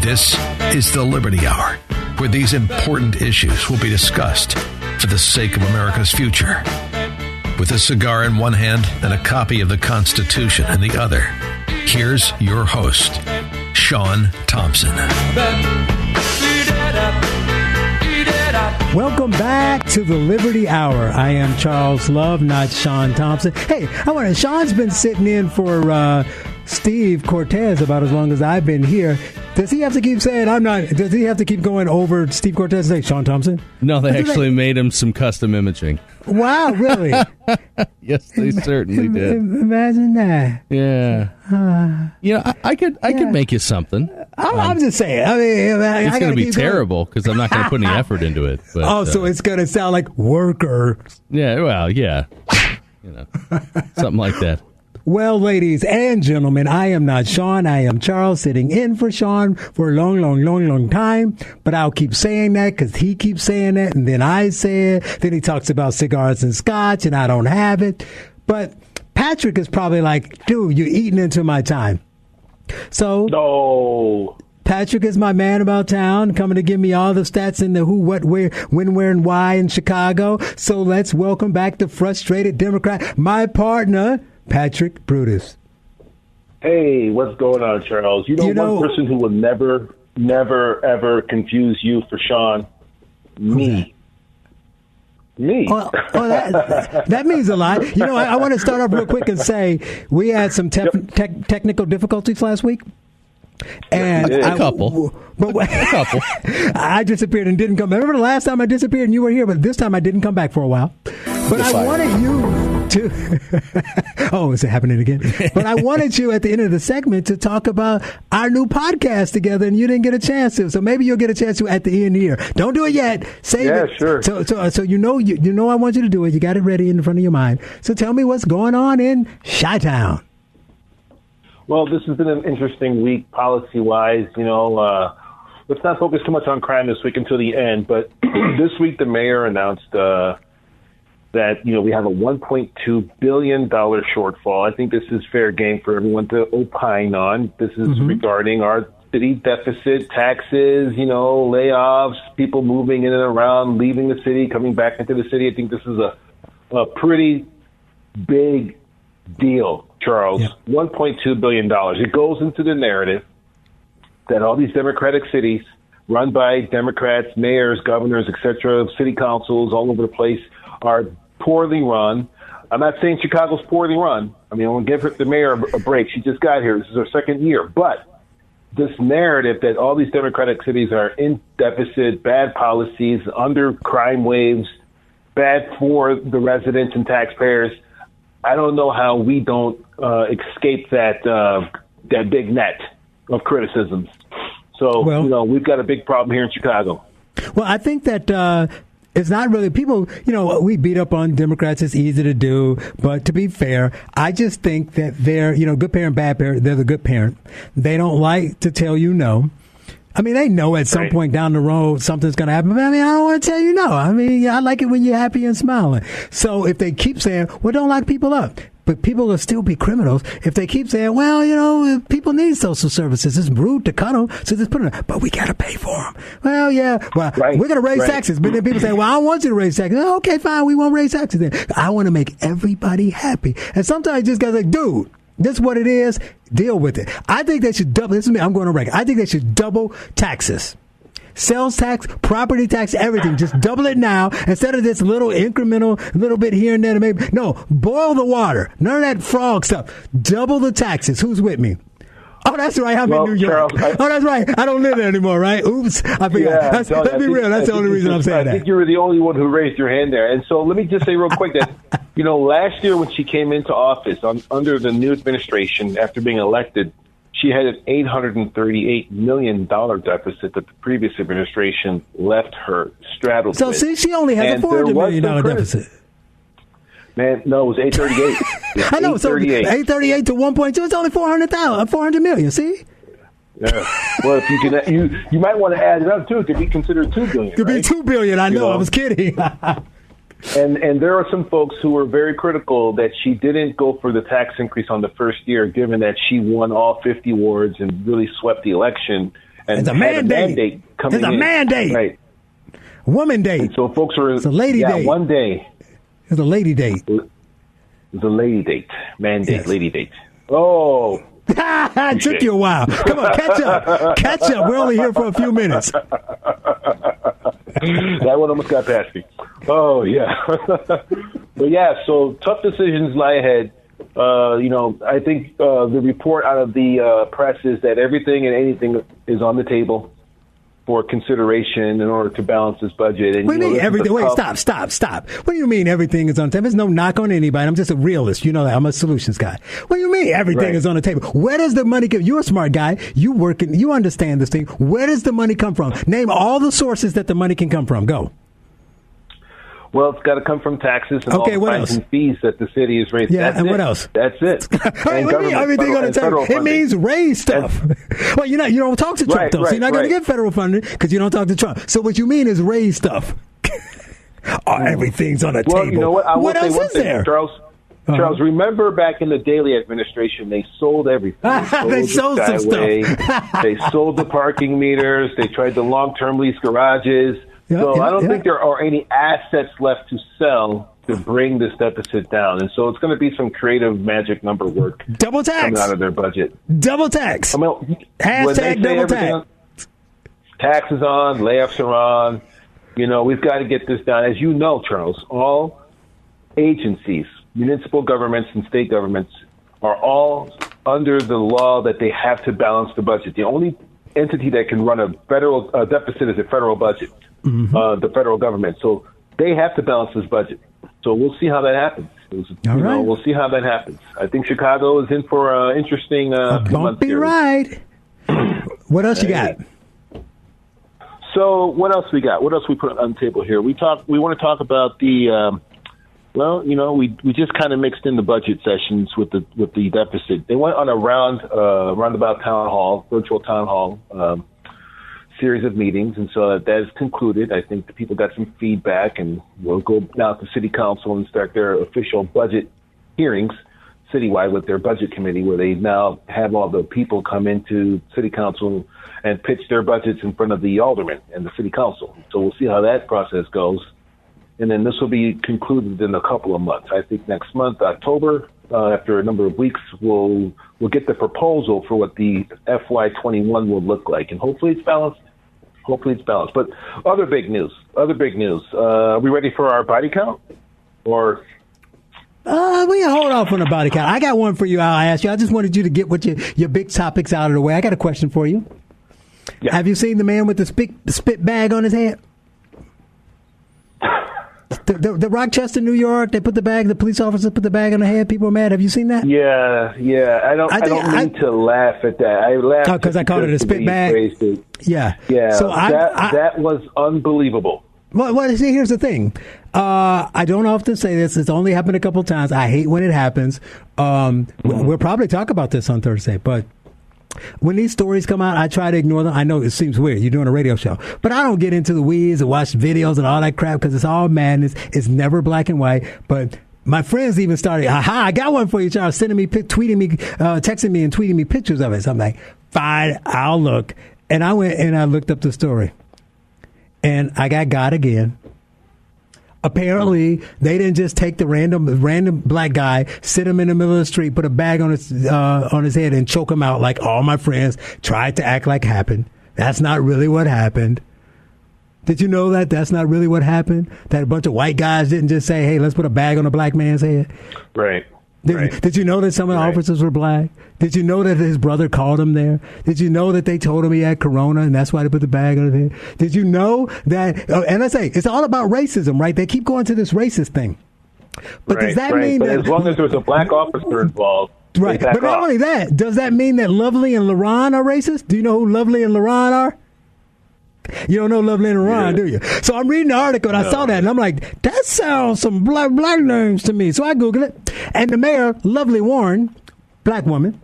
This is the Liberty Hour, where these important issues will be discussed for the sake of America's future. With a cigar in one hand and a copy of the Constitution in the other, here's your host, Sean Thompson. Welcome back to the Liberty Hour. I am Charles Love, not Sean Thompson. Hey, Sean's been sitting in for Steve Cortez about as long as I've been here. Does he have to keep saying I'm not? Does he have to keep going over Steve Cortez and say Sean Thompson? No, they actually made him some custom imaging. Wow, really? Yes, they certainly did. Imagine that. Yeah. I could make you something. I'm just saying. I mean, it's going to be terrible because I'm not going to put any effort into it. But, so it's going to sound like workers. Yeah. Well, yeah. Something like that. Well, ladies and gentlemen, I am not Sean. I am Charles, sitting in for Sean for a long, long, long, long time. But I'll keep saying that because he keeps saying that, and then I say it. Then he talks about cigars and scotch, and I don't have it. But Patrick is probably like, dude, you're eating into my time. So no. Patrick is my man about town, coming to give me all the stats in the who, what, where, when, where, and why in Chicago. So let's welcome back the frustrated Democrat, my partner, Patrick Brutus. Hey, what's going on, Charles? One person who will never, ever confuse you for Sean? Me. Me. That means a lot. I want to start off real quick and say we had some technical difficulties last week. And a couple. I disappeared and didn't come back. Remember the last time I disappeared and you were here, but this time I didn't come back for a while. But I wanted you to. Oh, is it happening again? But I wanted you at the end of the segment to talk about our new podcast together, and you didn't get a chance to. So maybe you'll get a chance to at the end here. Don't do it yet. Save it. Yeah, sure. So you know I want you to do it. You got it ready in front of your mind. So tell me what's going on in Chi-Town. Well, this has been an interesting week policy-wise. Let's not focus too much on crime this week until the end. But this week, the mayor announced that we have a $1.2 billion shortfall. I think this is fair game for everyone to opine on. This is regarding our city deficit, taxes, layoffs, people moving in and around, leaving the city, coming back into the city. I think this is a pretty big deal, Charles. Yeah. $1.2 billion. It goes into the narrative that all these Democratic cities run by Democrats, mayors, governors, etc., city councils all over the place are poorly run. I'm not saying Chicago's poorly run. I mean, I want to give the mayor a break. She just got here. This is her second year. But this narrative that all these Democratic cities are in deficit, bad policies, under crime waves, bad for the residents and taxpayers, I don't know how we don't escape that big net of criticisms. So, we've got a big problem here in Chicago. Well, I think that it's not really people, we beat up on Democrats. It's easy to do. But to be fair, I just think that they're, good parent, bad parent. They're the good parent. They don't like to tell you no. I mean, they know at some point down the road something's going to happen. But I mean, I don't want to tell you no. I mean, I like it when you're happy and smiling. So if they keep saying, well, don't lock people up, but people will still be criminals if they keep saying, well, you know, people need social services. It's rude to cut them, so just put it. But we got to pay for them. Well, yeah, well, we're going to raise taxes. But then people say, well, I don't want you to raise taxes. Oh, okay, fine, we won't raise taxes then. I want to make everybody happy. And sometimes you just got to say, dude, this is what it is. Deal with it. I think they should double. This is me. I'm going on record. I think they should double taxes. Sales tax, property tax, everything. Just double it now instead of this little incremental, little bit here and there. Maybe no, boil the water. None of that frog stuff. Double the taxes. Who's with me? Oh, that's right. I'm in New York. Charles, oh, that's right. I don't live there anymore, right? Oops. I forgot. Let's be real. That's the only reason I'm saying that. I think you were the only one who raised your hand there. And so let me just say real quick that, you know, last year when she came into office under the new administration after being elected, she had an $838 million deficit that the previous administration left her straddled with. So she only has a $400 million deficit. Man, no, it was 838. I know, so 838 to 1.2, it's only 400,000, 400 million, see? Yeah. Well, if you can, you might want to add it up, too. It could be considered $2 billion. It could be $2 billion, I know, I was kidding. And there are some folks who were very critical that she didn't go for the tax increase on the first year, given that she won all 50 wards and really swept the election. And it's a mandate coming in. It's a mandate. Right. Woman day. And so folks were, it's a lady day. One day. It's a lady date. The lady date. Mandate, yes. Lady date. Oh. It took you a while. Come on, catch up. Catch up. We're only here for a few minutes. That one almost got past me. Oh, yeah. But, yeah, so tough decisions lie ahead. You know, I think the report out of the press is that everything and anything is on the table for consideration in order to balance this budget. And, what do you mean everything? Wait, stop. What do you mean everything is on the table? There's no knock on anybody. I'm just a realist. You know that. I'm a solutions guy. What do you mean everything is on the table? Where does the money come? You're a smart guy. You work in, you understand this thing. Where does the money come from? Name all the sources that the money can come from. Go. Well, it's got to come from taxes and all the fines and fees that the city is raising. Yeah, and what else? That's it. Everything on the table. It means raise stuff. Well, you don't talk to Trump, though. So you're not going to get federal funding because you don't talk to Trump. So what you mean is raise stuff. Everything's on the table. You know what? What else is there? Charles, remember back in the Daley administration, they sold everything. They sold some stuff. They sold the parking meters. They tried the long-term lease garages. So I don't think there are any assets left to sell to bring this deficit down. And so it's going to be some creative magic number work. Double tax. Coming out of their budget. Double tax. I mean, hashtag double tax. Taxes on, layoffs are on. You know, we've got to get this down. As you know, Charles, all agencies, municipal governments and state governments are all under the law that they have to balance the budget. The only entity that can run a federal deficit is a federal budget. Mm-hmm. The federal government. So they have to balance this budget. So we'll see how that happens. We'll see how that happens. I think Chicago is in for an interesting month here. What else you got? So what else we got? What else we put on the table here? We want to talk about the, we just kind of mixed in the budget sessions with the deficit. They went on a roundabout town hall, virtual town hall, series of meetings, and so that is concluded. I think the people got some feedback, and we'll go now to City Council and start their official budget hearings citywide with their budget committee, where they now have all the people come into City Council and pitch their budgets in front of the aldermen and the City Council. So we'll see how that process goes, and then this will be concluded in a couple of months. I think next month, October, after a number of weeks, we'll get the proposal for what the FY21 will look like, and hopefully it's balanced. But other big news. Are we ready for our body count? Or we can hold off on the body count. I got one for you. I'll ask you. I just wanted you to get what your big topics out of the way. I got a question for you. Yeah. Have you seen the man with the spit bag on his head? The Rochester, New York, the police officers put the bag on the head. People are mad. Have you seen that? Yeah. I don't mean to laugh at that. I laughed because I called it a spit bag. Yeah. So that was unbelievable. Well, see, here's the thing. I don't often say this. It's only happened a couple times. I hate when it happens. We'll probably talk about this on Thursday, but When these stories come out, I try to ignore them. I know it seems weird. You're doing a radio show. But I don't get into the weeds and watch videos and all that crap because it's all madness. It's never black and white. But my friends even started, aha, I got one for you, Charles, sending me, tweeting me, texting me and tweeting me pictures of it. So I'm like, fine, I'll look. And I went and I looked up the story. And I got God again. Apparently, they didn't just take the random black guy, sit him in the middle of the street, put a bag on his head, and choke him out like all my friends tried to act like happened. That's not really what happened. Did you know that? That's not really what happened? That a bunch of white guys didn't just say, hey, let's put a bag on a black man's head? Right. Did you know that some of the officers were black? Did you know that his brother called him there? Did you know that they told him he had corona and that's why they put the bag on his head? Did you know that? And I say, it's all about racism, right? They keep going to this racist thing. But does that mean that... As long as there's a black officer involved... Right, but not only that, does that mean that Lovely and LaRon are racist? Do you know who Lovely and LaRon are? You don't know Lovely and LaRon, do you? So I'm reading the article, and I saw that, and I'm like, that sounds some black names to me. So I Google it, and the mayor, Lovely Warren, black woman,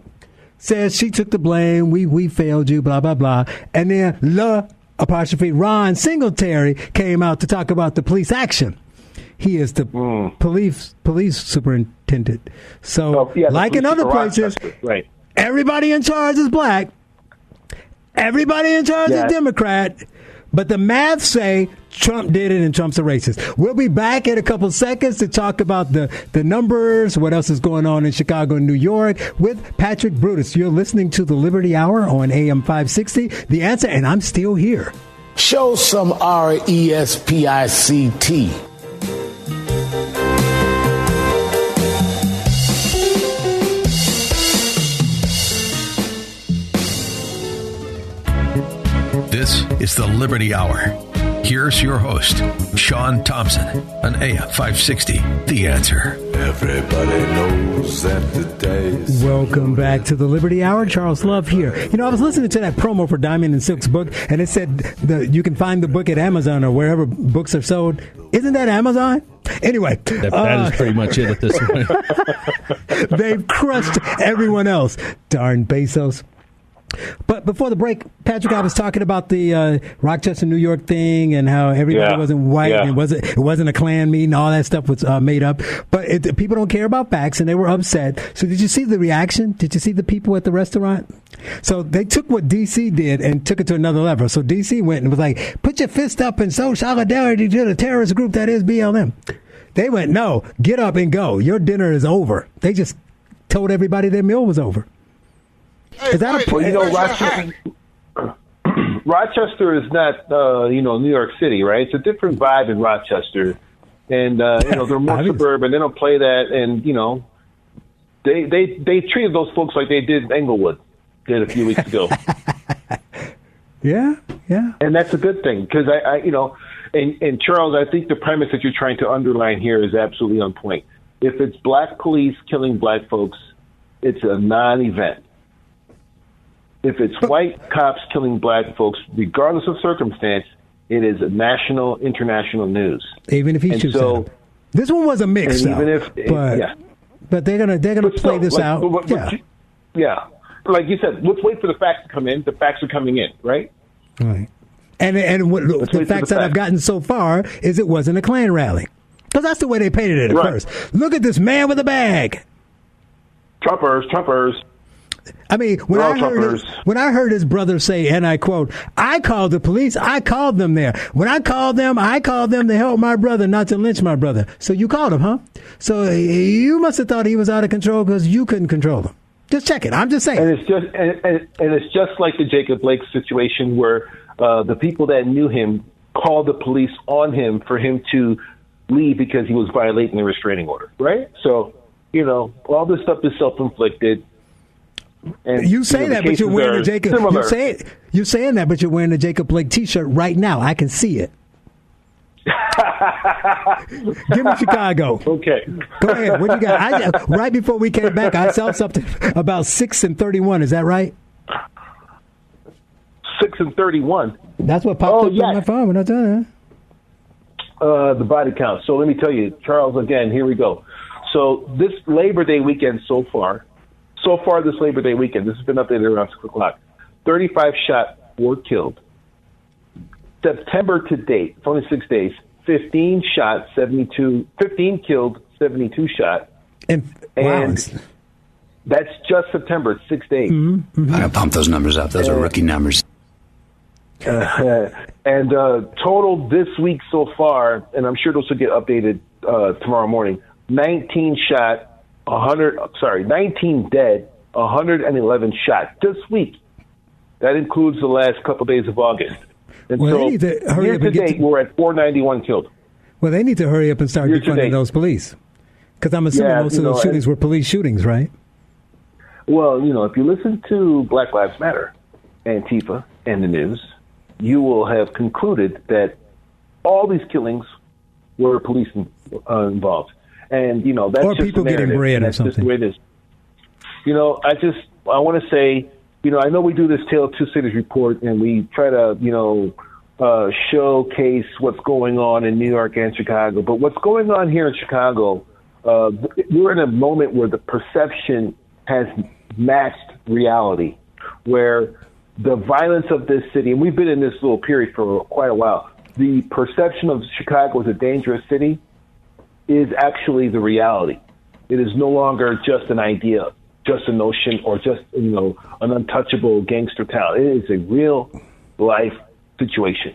says she took the blame, we failed you, blah, blah, blah. And then Ron Singletary came out to talk about the police action. He is the police superintendent. So like in other places, everybody in charge is black. Everybody in charge is Democrat, but the math say Trump did it and Trump's a racist. We'll be back in a couple seconds to talk about the numbers, what else is going on in Chicago and New York with Patrick Brutus. You're listening to the Liberty Hour on AM 560, The Answer, and I'm still here. Show some R-E-S-P-I-C-T. This is the Liberty Hour. Here's your host, Sean Thompson, on AM 560, The Answer. Everybody knows that the day is... Welcome back to the Liberty Hour. Charles Love here. You know, I was listening to that promo for Diamond and Silk's book, and it said you can find the book at Amazon or wherever books are sold. Isn't that Amazon? Anyway. That is pretty much it at this point. They've crushed everyone else. Darn Bezos. But before the break, Patrick, I was talking about the Rochester, New York thing and how everybody wasn't white and it wasn't a Klan meeting. All that stuff was made up. But people don't care about facts, and they were upset. So did you see the reaction? Did you see the people at the restaurant? So they took what D.C. did and took it to another level. So D.C. went and was like, put your fist up and show solidarity to the terrorist group that is BLM. They went, no, get up and go. Your dinner is over. They just told everybody their meal was over. Is that a point? You know, Rochester is not, New York City, right? It's a different vibe in Rochester. And, they're more suburban. They don't play that. And, they treated those folks like they did Englewood did a few weeks ago. Yeah. And that's a good thing because, and Charles, I think the premise that you're trying to underline here is absolutely on point. If it's black police killing black folks, it's a non-event. If it's white cops killing black folks, regardless of circumstance, it is national, international news. Even if he shoots up. This one was a mix, though. But they're gonna play this out. Like you said, let's wait for the facts to come in. The facts are coming in, right? Right. And what, the facts that I've gotten so far is it wasn't a Klan rally, because that's the way they painted it at first. Look at this man with a bag. Trumpers. I mean, when I heard his brother say, and I quote, I called the police. I called them there. When I called them to help my brother, not to lynch my brother. So you called him, huh? So you must have thought he was out of control because you couldn't control him. Just check it. I'm just saying. And it's just like the Jacob Blake situation where the people that knew him called the police on him for him to leave because he was violating the restraining order. Right. So, all this stuff is self-inflicted. And, you say that, but you're wearing a Jacob. You're saying that, but you're wearing a Jacob Blake T-shirt right now. I can see it. Give me Chicago. Okay, go ahead. What do you got? Right before we came back, I saw something about 6 and 31. Is that right? 6 and 31. That's what popped up on my phone when I done that. The body count. So let me tell you, Charles. Again, here we go. So this Labor Day weekend so far. so far this Labor Day weekend, this has been updated around 6 o'clock, 35 shot were killed. September to date, it's only 6 days, 15 shot, 72, 15 killed, 72 shot. And wow, that's just September, it's 6 days. Mm-hmm. Mm-hmm. I gotta pump those numbers up. Those are rookie numbers. And total this week so far, and I'm sure those will get updated tomorrow morning, 19 shot, 19 dead, 111 shot this week. That includes the last couple of days of August. And well, so year to date, we're at 491 killed. Well, they need to hurry up and start defunding those police. Because I'm assuming most of those shootings were police shootings, right? Well, you know, if you listen to Black Lives Matter, Antifa, and the news, you will have concluded that all these killings were police involved. And, you know, that's or just people getting bread or something. Just the way it is. You know, I want to say, you know, I know we do this Tale of Two Cities report, and we try to, you know, showcase what's going on in New York and Chicago. But what's going on here in Chicago, we're in a moment where the perception has matched reality, where the violence of this city, and we've been in this little period for quite a while, the perception of Chicago as a dangerous city is actually the reality. It is no longer just an idea, just a notion, or just, you know, an untouchable gangster town. It is a real life situation.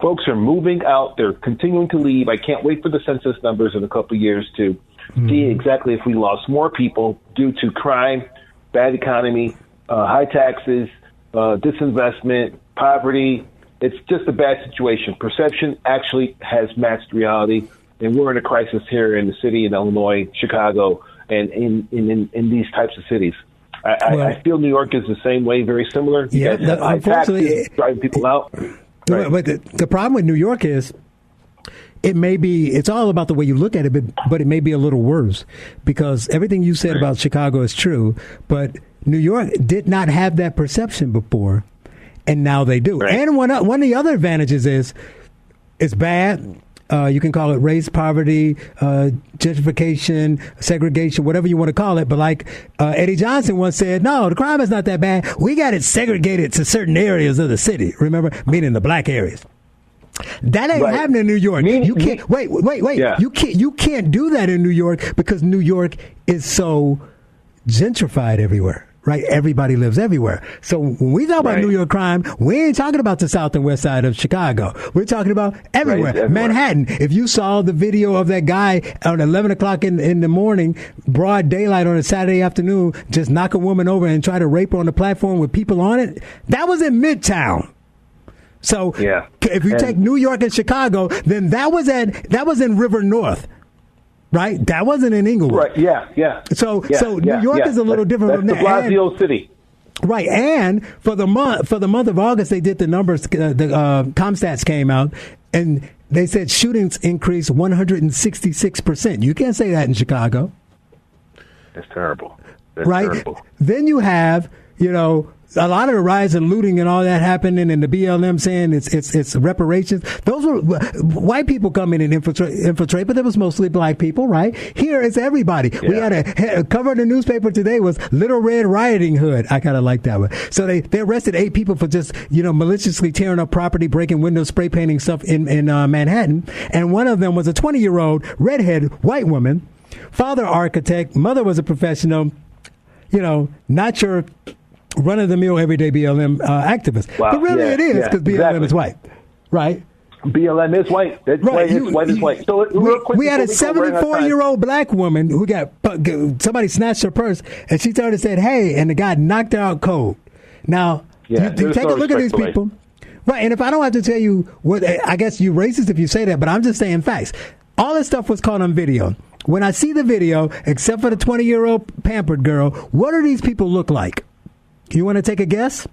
Folks are moving out. They're continuing to leave. I can't wait for the census numbers in a couple of years to see exactly if we lost more people due to crime, bad economy, high taxes, disinvestment, poverty. It's just a bad situation. Perception actually has matched reality. And we're in a crisis here in the city, in Illinois, Chicago, and in these types of cities. I feel New York is the same way, very similar. Yeah, unfortunately, driving people out. Right. But the problem with New York is it's all about the way you look at it, but it may be a little worse because everything you said about Chicago is true, but New York did not have that perception before, and now they do. Right. And one of the other advantages is it's bad. You can call it race, poverty, gentrification, segregation, whatever you want to call it. But like Eddie Johnson once said, no, the crime is not that bad. We got it segregated to certain areas of the city, remember? Meaning the black areas. That ain't happening in New York. You can't, wait. Yeah. You can't do that in New York because New York is so gentrified everywhere. Right, everybody lives everywhere. So when we talk about New York crime, we ain't talking about the south and west side of Chicago. We're talking about everywhere. Right, Manhattan. If you saw the video of that guy on 11 o'clock in the morning, broad daylight on a Saturday afternoon, just knock a woman over and try to rape her on the platform with people on it, that was in Midtown. So if you take New York and Chicago, then that was in River North. Right? That wasn't in Englewood. Right, So New York is a little different. That's de Blasio city. Right, and for the month of August, they did the numbers, the ComStats came out, and they said shootings increased 166%. You can't say that in Chicago. That's terrible. Then you have, you know, a lot of the riots and looting and all that happening, and the BLM saying it's reparations. Those were white people come in and infiltrate, but it was mostly black people, right? Here it's everybody. Yeah. We had a cover in the newspaper today was Little Red Rioting Hood. I kind of like that one. So they arrested 8 people for just, you know, maliciously tearing up property, breaking windows, spray painting stuff in Manhattan. And one of them was a 20-year-old redhead white woman, father architect, mother was a professional, you know, not your run-of-the-mill everyday BLM activist. Wow. But really it is because BLM is white, right? BLM is white. That's right. White is white. So we had a 74-year-old black woman who got somebody snatched her purse, and she started and said, hey, and the guy knocked her out cold. Now, you take a look at these people. Right, and if I don't have to tell you what, I guess you're racist if you say that, but I'm just saying facts. All this stuff was caught on video. When I see the video, except for the 20-year-old pampered girl, what do these people look like? You want to take a guess?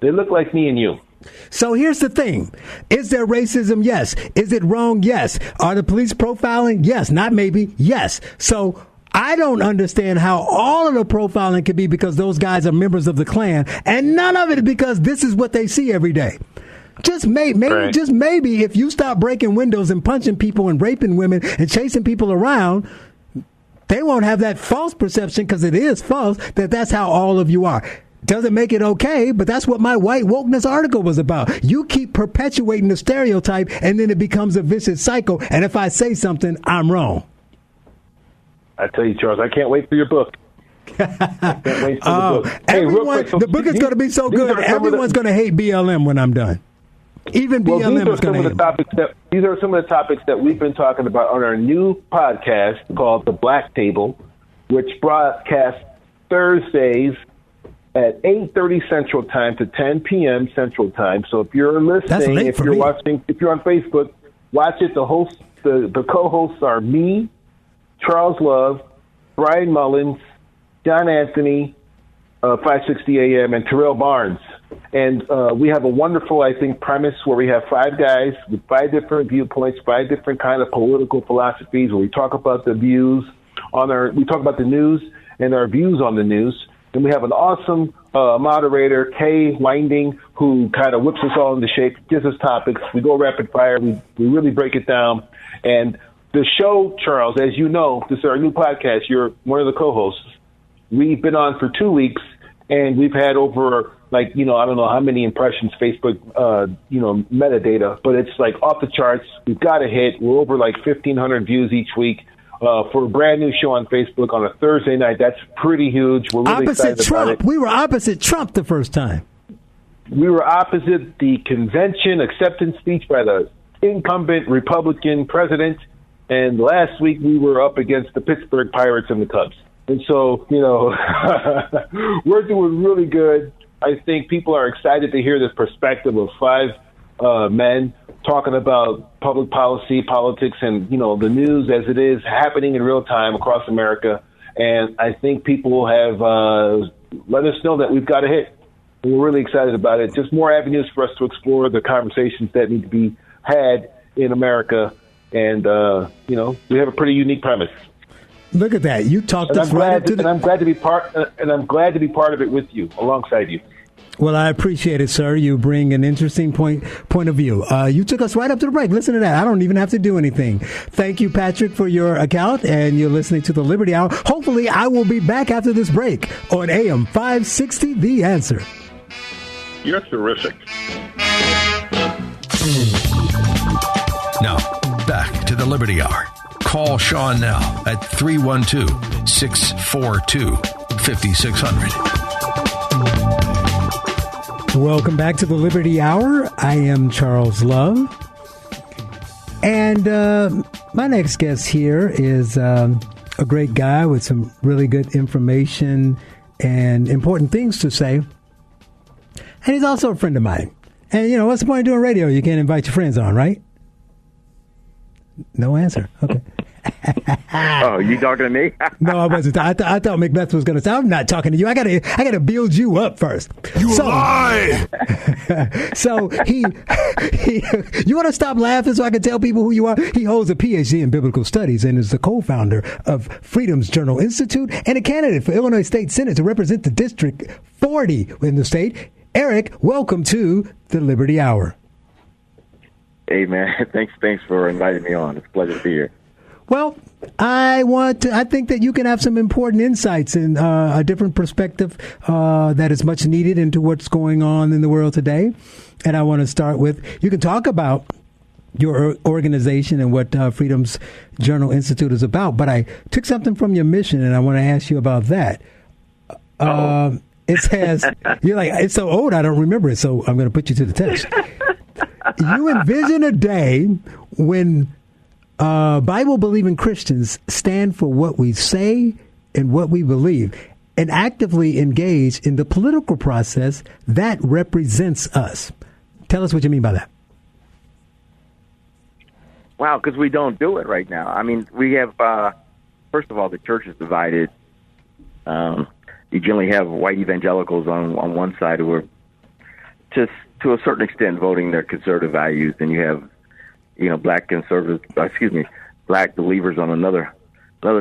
They look like me and you. So here's the thing. Is there racism? Yes. Is it wrong? Yes. Are the police profiling? Yes. Not maybe. Yes. So I don't understand how all of the profiling could be because those guys are members of the Klan, and none of it because this is what they see every day. Just maybe if you stop breaking windows and punching people and raping women and chasing people around, They won't have that false perception, because it is false, that that's how all of you are. Doesn't make it okay, but that's what my white wokeness article was about. You keep perpetuating the stereotype, and then it becomes a vicious cycle. And if I say something, I'm wrong. I tell you, Charles, I can't wait for your book. I can't wait for the book. Hey, everyone, so the book is going to be so good. Everyone's going to hate BLM when I'm done. Even BLM is going to hate it. These are some of the topics that we've been talking about on our new podcast called The Black Table, which broadcasts Thursdays at 8:30 Central Time to 10 p.m. Central Time. So if you're listening, if you're watching, if you're on Facebook, watch it. The host, the co-hosts are me, Charles Love, Brian Mullins, John Anthony, 560 AM, and Terrell Barnes. And we have a wonderful, I think, premise where we have five guys with five different viewpoints, five different kind of political philosophies, where we talk about the views on our, we talk about the news and our views on the news. And we have an awesome moderator, Kay Winding, who kind of whips us all into shape, gives us topics. We go rapid fire. We really break it down. And the show, Charles, as you know, this is our new podcast. You're one of the co-hosts. We've been on for 2 weeks, and we've had over, like, you know, I don't know how many impressions, Facebook, you know, metadata, but it's like off the charts. We've got a hit. We're over like 1,500 views each week. For a brand new show on Facebook on a Thursday night, that's pretty huge. We're really excited about it. We were opposite Trump the first time. We were opposite the convention acceptance speech by the incumbent Republican president. And last week we were up against the Pittsburgh Pirates and the Cubs. And so, you know, we're doing really good. I think people are excited to hear this perspective of five men talking about public policy, politics, and, you know, the news as it is happening in real time across America. And I think people have let us know that we've got a hit. We're really excited about it. Just more avenues for us to explore the conversations that need to be had in America. And, you know, we have a pretty unique premise. Look at that. You talked us right into the... And I'm glad to be part of it with you, alongside you. Well, I appreciate it, sir. You bring an interesting point of view. You took us right up to the break. Listen to that. I don't even have to do anything. Thank you, Patrick, for your account, and you're listening to The Liberty Hour. Hopefully, I will be back after this break on AM 560, The Answer. You're terrific. Now, back to The Liberty Hour. Call Sean now at 312-642-5600. Welcome back to the Liberty Hour. I am Charles Love. And my next guest here is a great guy with some really good information and important things to say. And he's also a friend of mine. And, you know, what's the point of doing radio? You can't invite your friends on, right? No answer. Okay. Oh, you talking to me? No, I wasn't. I thought Macbeth was going to say, I'm not talking to you. I gotta build you up first. You lie! So he you want to stop laughing so I can tell people who you are? He holds a PhD in biblical studies and is the co-founder of Freedom's Journal Institute and a candidate for Illinois State Senate to represent the District 40 in the state. Eric, welcome to the Liberty Hour. Hey, man. Thanks for inviting me on. It's a pleasure to be here. Well, I think that you can have some important insights and a different perspective that is much needed into what's going on in the world today. And I want to start with, you can talk about your organization and what Freedom's Journal Institute is about, but I took something from your mission and I want to ask you about that. It says, you're like, it's so old, I don't remember it, so I'm going to put you to the test. You envision a day when Bible-believing Christians stand for what we say and what we believe and actively engage in the political process that represents us. Tell us what you mean by that. Wow, because we don't do it right now. I mean, we have, first of all, the church is divided. You generally have white evangelicals on one side who are just, to a certain extent, voting their conservative values, and you have black conservatives, black believers on another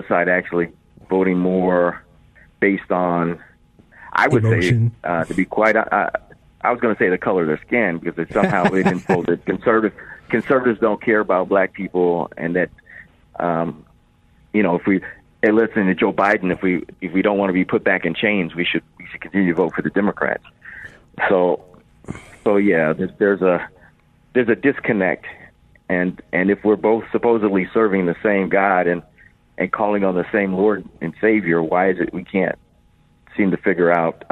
side actually voting more based on, I would emotion. Say, to be quite, I was going to say the color of their skin, because it's somehow they've been told that conservatives don't care about black people, and that, if we and listen to Joe Biden. If we don't want to be put back in chains, we should continue to vote for the Democrats. So yeah, there's a disconnect, and if we're both supposedly serving the same God and calling on the same Lord and Savior, why is it we can't seem to figure out,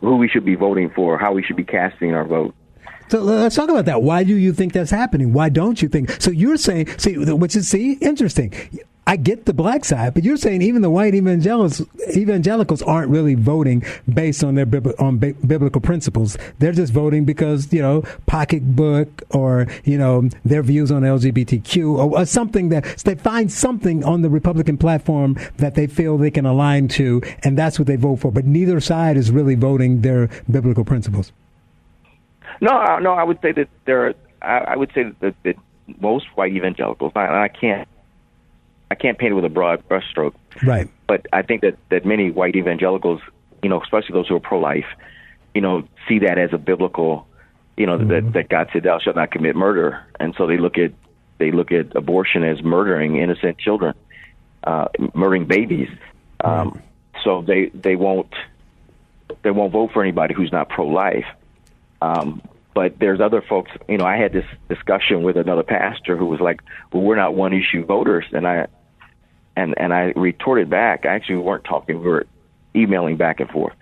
who we should be voting for, how we should be casting our vote? So let's talk about that. Why do you think that's happening? Why don't you think? So you're saying, which is interesting. I get the black side, but you're saying even the white evangelicals aren't really voting based on their biblical principles. They're just voting because, pocketbook or, their views on LGBTQ or something that they find something on the Republican platform that they feel they can align to. And that's what they vote for. But neither side is really voting their biblical principles. No, I would say that that most white evangelicals, I can't paint it with a broad brushstroke. Right. But I think that many white evangelicals, especially those who are pro-life, see that as a biblical, that God said, "Thou shalt not commit murder," and so they look at abortion as murdering innocent children, murdering babies. So they won't vote for anybody who's not pro-life. But there's other folks, I had this discussion with another pastor who was like, well, we're not one issue voters. And I retorted back. I actually weren't talking. We were emailing back and forth.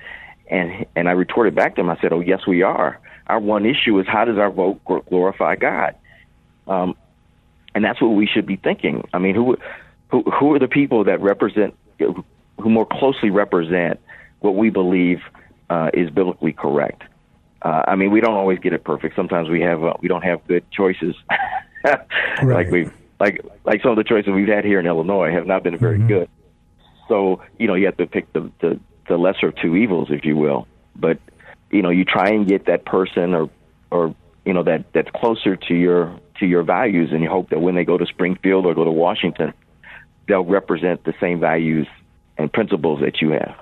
And I retorted back to him. I said, oh, yes, we are. Our one issue is, how does our vote glorify God? And that's what we should be thinking. I mean, who are the people that more closely represent what we believe is biblically correct? We don't always get it perfect. Sometimes we don't have good choices. Right. Like some of the choices we've had here in Illinois have not been very good. So you have to pick the lesser of two evils, if you will. But you try and get that person or that's closer to your values, and you hope that when they go to Springfield or go to Washington, they'll represent the same values and principles that you have.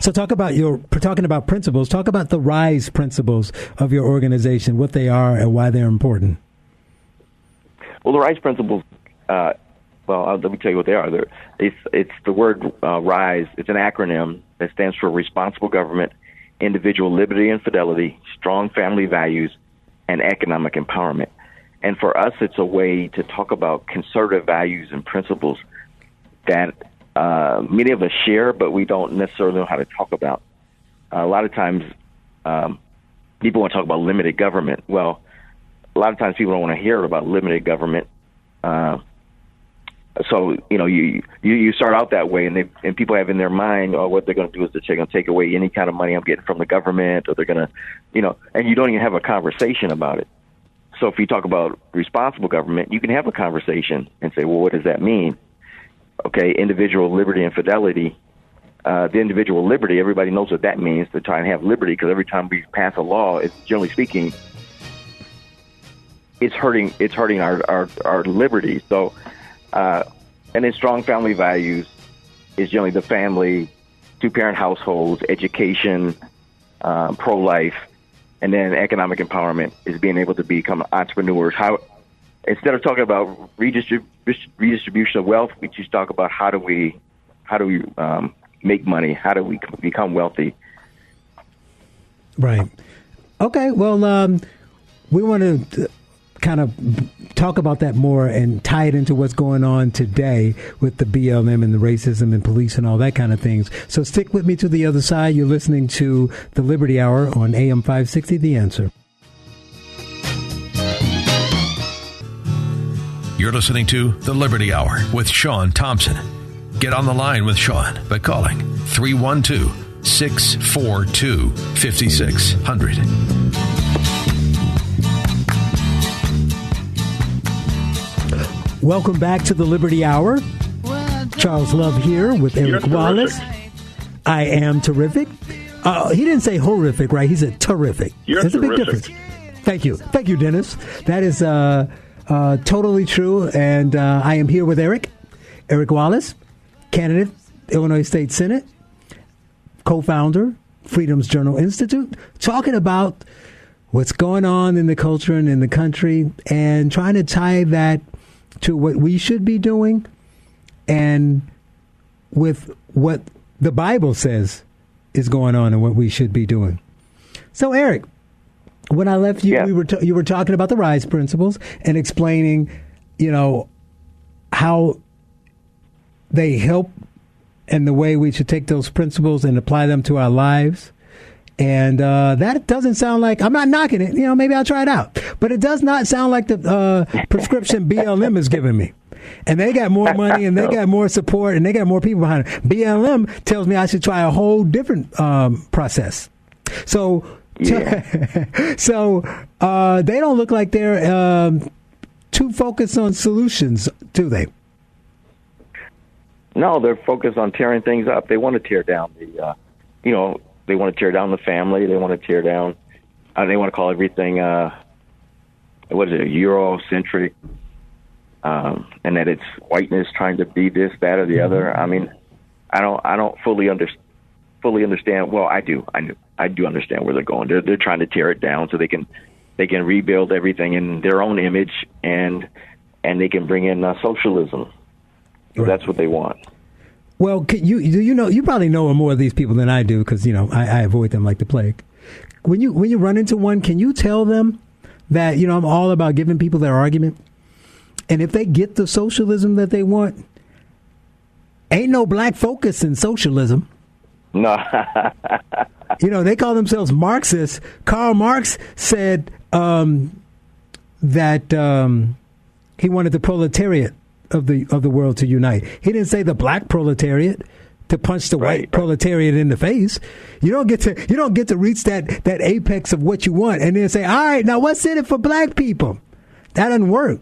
So talking about principles, talk about the RISE principles of your organization, what they are and why they're important. Well, the RISE principles, let me tell you what they are. It's the word RISE. It's an acronym that stands for responsible government, individual liberty and fidelity, strong family values, and economic empowerment. And for us, it's a way to talk about conservative values and principles that many of us share, but we don't necessarily know how to talk about. A lot of times, people want to talk about limited government. Well, a lot of times people don't want to hear about limited government. You start out that way, and people have in their mind, oh, what they're going to do is they're going to take away any kind of money I'm getting from the government, or they're going to, and you don't even have a conversation about it. So if you talk about responsible government, you can have a conversation and say, well, what does that mean? Okay, individual liberty and fidelity. The individual liberty, everybody knows what that means, to try and have liberty, because every time we pass a law, it's generally speaking, it's hurting our liberty. So, and then strong family values is generally the family, two-parent households, education, pro-life, and then economic empowerment is being able to become entrepreneurs. Instead of talking about redistribution of wealth, we just talk about how do we make money? How do we become wealthy? Right. Okay. Well, we want to kind of talk about that more and tie it into what's going on today with the BLM and the racism and police and all that kind of things. So stick with me to the other side. You're listening to the Liberty Hour on AM 560, The Answer. You're listening to The Liberty Hour with Sean Thompson. Get on the line with Sean by calling 312-642-5600. Welcome back to The Liberty Hour. Charles Love here with Eric Wallace. I am terrific. He didn't say horrific, right? He said terrific. There's a big difference. Thank you. Thank you, Dennis. That is... totally true, and I am here with Eric Wallace, candidate, Illinois State Senate, co-founder, Freedom's Journal Institute, talking about what's going on in the culture and in the country, and trying to tie that to what we should be doing and with what the Bible says is going on and what we should be doing. So, Eric, when I left you, you were talking about the RISE principles and explaining, you know, how they help and the way we should take those principles and apply them to our lives. And that doesn't sound like, I'm not knocking it, you know, maybe I'll try it out. But it does not sound like the prescription BLM is giving me. And they got more money and they got more support and they got more people behind it. BLM tells me I should try a whole different process. So, so they don't look like they're too focused on solutions, do they? No, they're focused on tearing things up. They want to tear down the, you know, they want to tear down the family. They want to tear down, they want to call everything, what is it, Eurocentric, and that it's whiteness trying to be this, that, or the other. I mean, I don't fully understand. Well, I do understand where they're going. They're trying to tear it down so they can rebuild everything in their own image, and they can bring in socialism. Right. That's what they want. Well, you probably know more of these people than I do because, you know, I avoid them like the plague. When you run into one, can you tell them that, you know, I'm all about giving people their argument? And if they get the socialism that they want, ain't no black focus in socialism. No. You know, they call themselves Marxists. Karl Marx said that he wanted the proletariat of the world to unite. He didn't say the black proletariat to punch the white proletariat in the face. You don't get to reach that apex of what you want and then say, all right, now what's in it for black people? That doesn't work.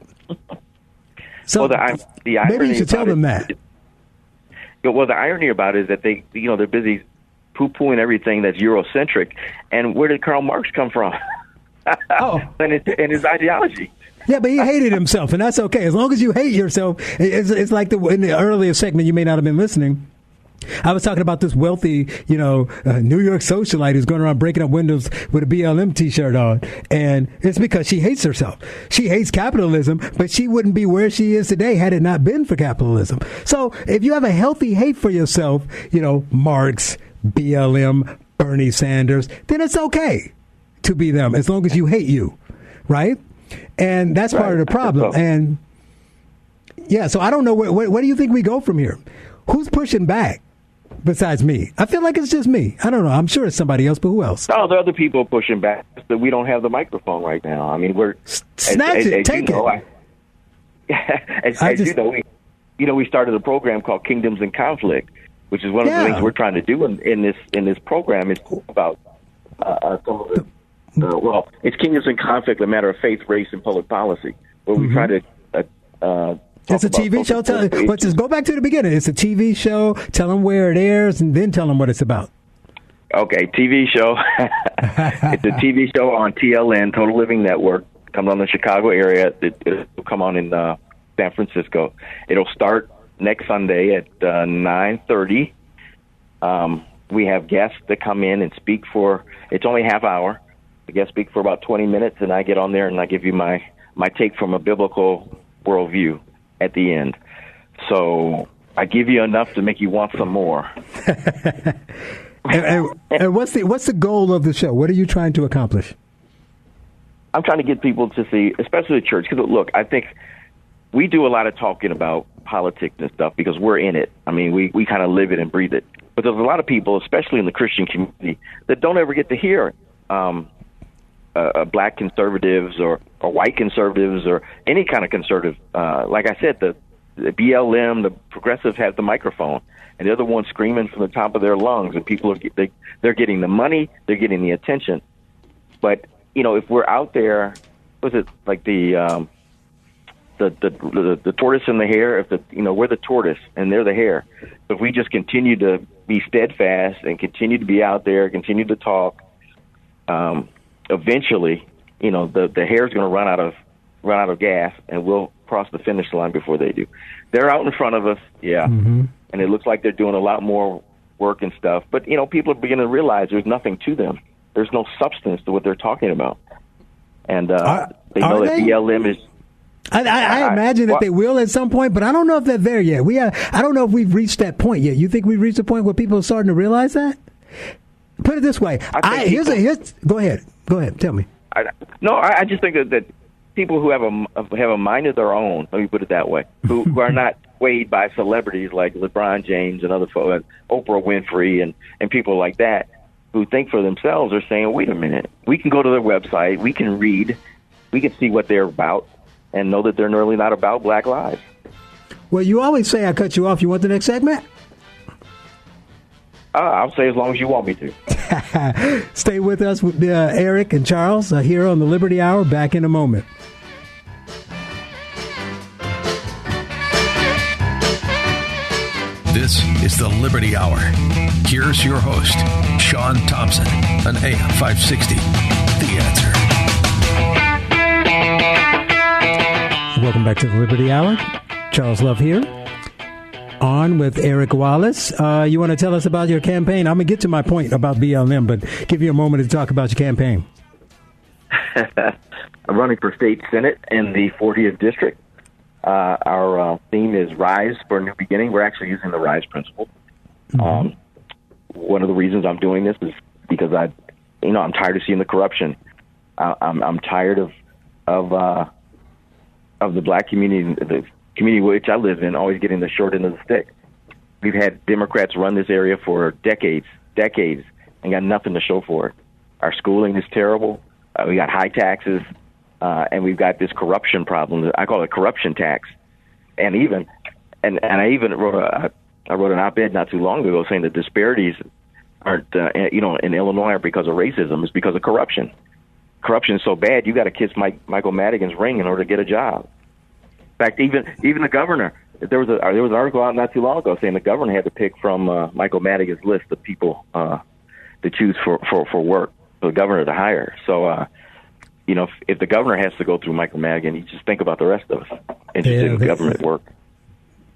So well, the maybe you should tell them that. Well, the irony about it is that they, you know, they're busy poo-pooing everything that's Eurocentric. And where did Karl Marx come from? Oh, and his ideology. Yeah, but he hated himself, and that's okay. As long as you hate yourself, it's like in the earlier segment, you may not have been listening. I was talking about this wealthy, you know, New York socialite who's going around breaking up windows with a BLM T-shirt on, and it's because she hates herself. She hates capitalism, but she wouldn't be where she is today had it not been for capitalism. So if you have a healthy hate for yourself, you know, Marx, BLM, Bernie Sanders, then it's okay to be them as long as you hate you, right? And that's part of the problem. And, yeah, so I don't know. Where do you think we go from here? Who's pushing back besides me? I feel like it's just me. I don't know. I'm sure it's somebody else, but who else? No, there are other people pushing back. But we don't have the microphone right now. I mean, we're... Snatch it. Take it. As you know, we started a program called Kingdoms in Conflict, which is one of the things we're trying to do in this program. It's about some of the... well, it's Kingdoms in Conflict, a matter of faith, race, and public policy, where we try to... It's a TV show. Let's just go back to the beginning. It's a TV show. Tell them where it airs, and then tell them what it's about. Okay, TV show. It's a TV show on TLN, Total Living Network. Comes on the Chicago area. It'll come on in San Francisco. It'll start next Sunday at 9:30. We have guests that come in and speak for. It's only half hour. The guests speak for about 20 minutes, and I get on there and I give you my take from a biblical worldview at the end. So I give you enough to make you want some more. and what's the goal of the show? What are you trying to accomplish? I'm trying to get people to see, especially the church, because look, I think we do a lot of talking about politics and stuff because we're in it. I mean, we kind of live it and breathe it. But there's a lot of people, especially in the Christian community, that don't ever get to hear black conservatives or white conservatives or any kind of conservative. Like I said, the BLM, the progressives have the microphone, and they're the ones screaming from the top of their lungs, and people are they're getting the money, they're getting the attention. But, you know, if we're out there, was it like the tortoise and the hare? If we're the tortoise and they're the hare. If we just continue to be steadfast and continue to be out there, continue to talk, eventually, you know, the hare's going to run out of gas, and we'll cross the finish line before they do. They're out in front of us, and it looks like they're doing a lot more work and stuff. But, you know, people are beginning to realize there's nothing to them. There's no substance to what they're talking about. And they know that BLM is... I imagine that they will at some point, but I don't know if they're there yet. I don't know if we've reached that point yet. You think we've reached a point where people are starting to realize that? Put it this way. Go ahead. Tell me. I just think that people who have a mind of their own, let me put it that way, who are not swayed by celebrities like LeBron James and other folks, Oprah Winfrey and people like that, who think for themselves, are saying, wait a minute, we can go to their website, we can read, we can see what they're about, and know that they're really not about black lives. Well, you always say I cut you off. You want the next segment? I'll say as long as you want me to. Stay with us with Eric and Charles here on the Liberty Hour. Back in a moment. This is the Liberty Hour. Here's your host, Sean Thompson, on AM 560, The Answer. Welcome back to the Liberty Hour. Charles Love here, on with Eric Wallace. You want to tell us about your campaign? I'm going to get to my point about BLM, but give you a moment to talk about your campaign. I'm running for state senate in the 40th district. Our theme is Rise for a New Beginning. We're actually using the Rise principle. Mm-hmm. One of the reasons I'm doing this is because I'm tired of seeing the corruption. I'm tired of the black community, the community which I live in, always getting the short end of the stick. We've had Democrats run this area for decades, and got nothing to show for it. Our schooling is terrible. We got high taxes, and we've got this corruption problem. I call it corruption tax. And I even wrote an op-ed not too long ago saying the disparities aren't in Illinois are because of racism. It's because of corruption. Corruption is so bad, you got to kiss Michael Madigan's ring in order to get a job. In fact, even the governor, there was an article out not too long ago saying the governor had to pick from Michael Madigan's list of people to choose for work for the governor to hire. So, if the governor has to go through Michael Madigan, you just think about the rest of us interested in government work.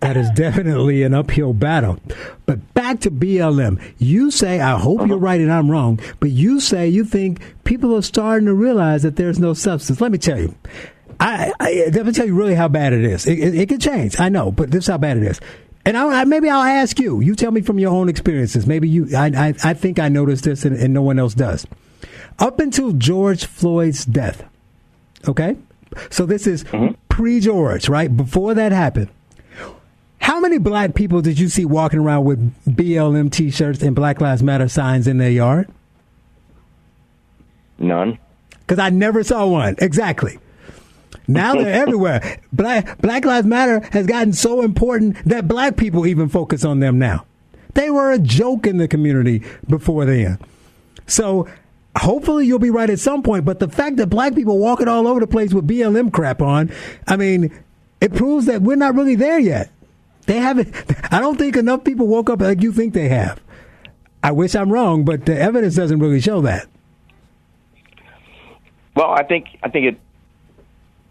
That is definitely an uphill battle. But back to BLM. You say, I hope you're right and I'm wrong, but you say you think people are starting to realize that there's no substance. Let me tell you. Let me tell you really how bad it is. It can change, I know, but this is how bad it is. And maybe I'll ask you. You tell me from your own experiences. Maybe you. I think I noticed this and no one else does. Up until George Floyd's death, okay? So this is pre-George, right? Before that happened. How many black people did you see walking around with BLM T-shirts and Black Lives Matter signs in their yard? None. Because I never saw one. Exactly. Now they're everywhere. Black Lives Matter has gotten so important that black people even focus on them now. They were a joke in the community before then. So hopefully you'll be right at some point. But the fact that black people walking all over the place with BLM crap on, I mean, it proves that we're not really there yet. They haven't. I don't think enough people woke up like you think they have. I wish I'm wrong, but the evidence doesn't really show that. Well, I think it.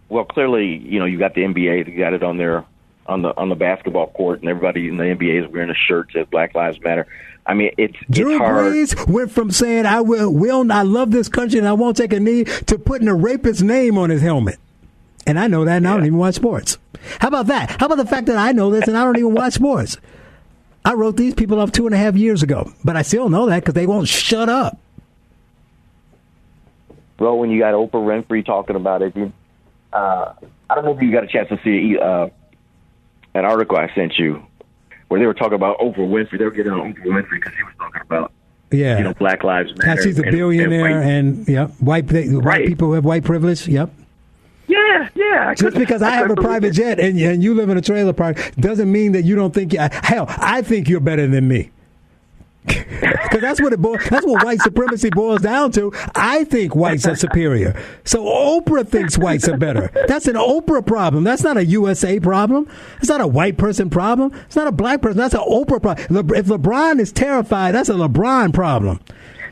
Well, clearly, you got the NBA. They got it on their on the basketball court, and everybody in the NBA is wearing a shirt that says Black Lives Matter. I mean, it's hard. Drew Brees went from saying I love this country and I won't take a knee to putting a rapist's name on his helmet. And I know that, and I don't even watch sports. How about that? How about the fact that I know this, and I don't even watch sports? I wrote these people off 2.5 years ago, but I still know that because they won't shut up. Well, when you got Oprah Winfrey talking about it, I don't know if you got a chance to see an article I sent you where they were talking about Oprah Winfrey. They were getting on Oprah Winfrey because she was talking about Black Lives Matter. Now she's a billionaire, white people have white privilege. Yep. Yeah. Just because I have a private jet and you live in a trailer park doesn't mean that you don't think. Hell, I think you're better than me. Because that's what white supremacy boils down to. I think whites are superior. So Oprah thinks whites are better. That's an Oprah problem. That's not a USA problem. It's not a white person problem. It's not a black person. That's an Oprah problem. If LeBron is terrified, that's a LeBron problem.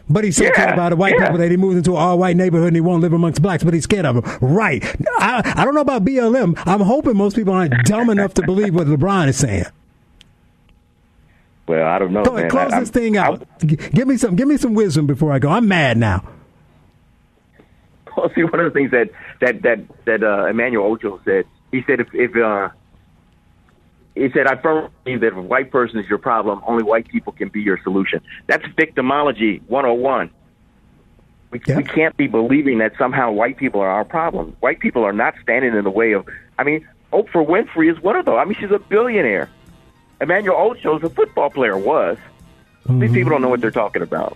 But he's so scared about the white people that he moves into an all-white neighborhood and he won't live amongst blacks, but he's scared of them. Right. I don't know about BLM. I'm hoping most people aren't dumb enough to believe what LeBron is saying. Well, I don't know, man. Close this thing out. Give me some wisdom before I go. I'm mad now. Pelosi, one of the things that Emmanuel Ojo said, he said, he said, I firmly believe that if a white person is your problem, only white people can be your solution. That's victimology 101. We can't be believing that somehow white people are our problem. White people are not standing in the way of, I mean, Oprah Winfrey is one of those. I mean, she's a billionaire. Emmanuel Ojo is a football player, was. Mm-hmm. These people don't know what they're talking about.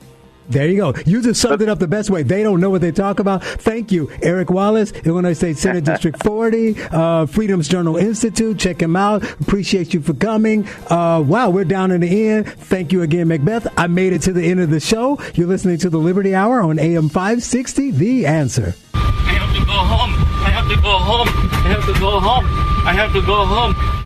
There you go. You just summed it up the best way. They don't know what they talk about. Thank you, Eric Wallace, Illinois State Senate District 40, Freedom's Journal Institute. Check him out. Appreciate you for coming. Wow, we're down in the end. Thank you again, Macbeth. I made it to the end of the show. You're listening to the Liberty Hour on AM 560, The Answer. I have to go home. I have to go home. I have to go home. I have to go home.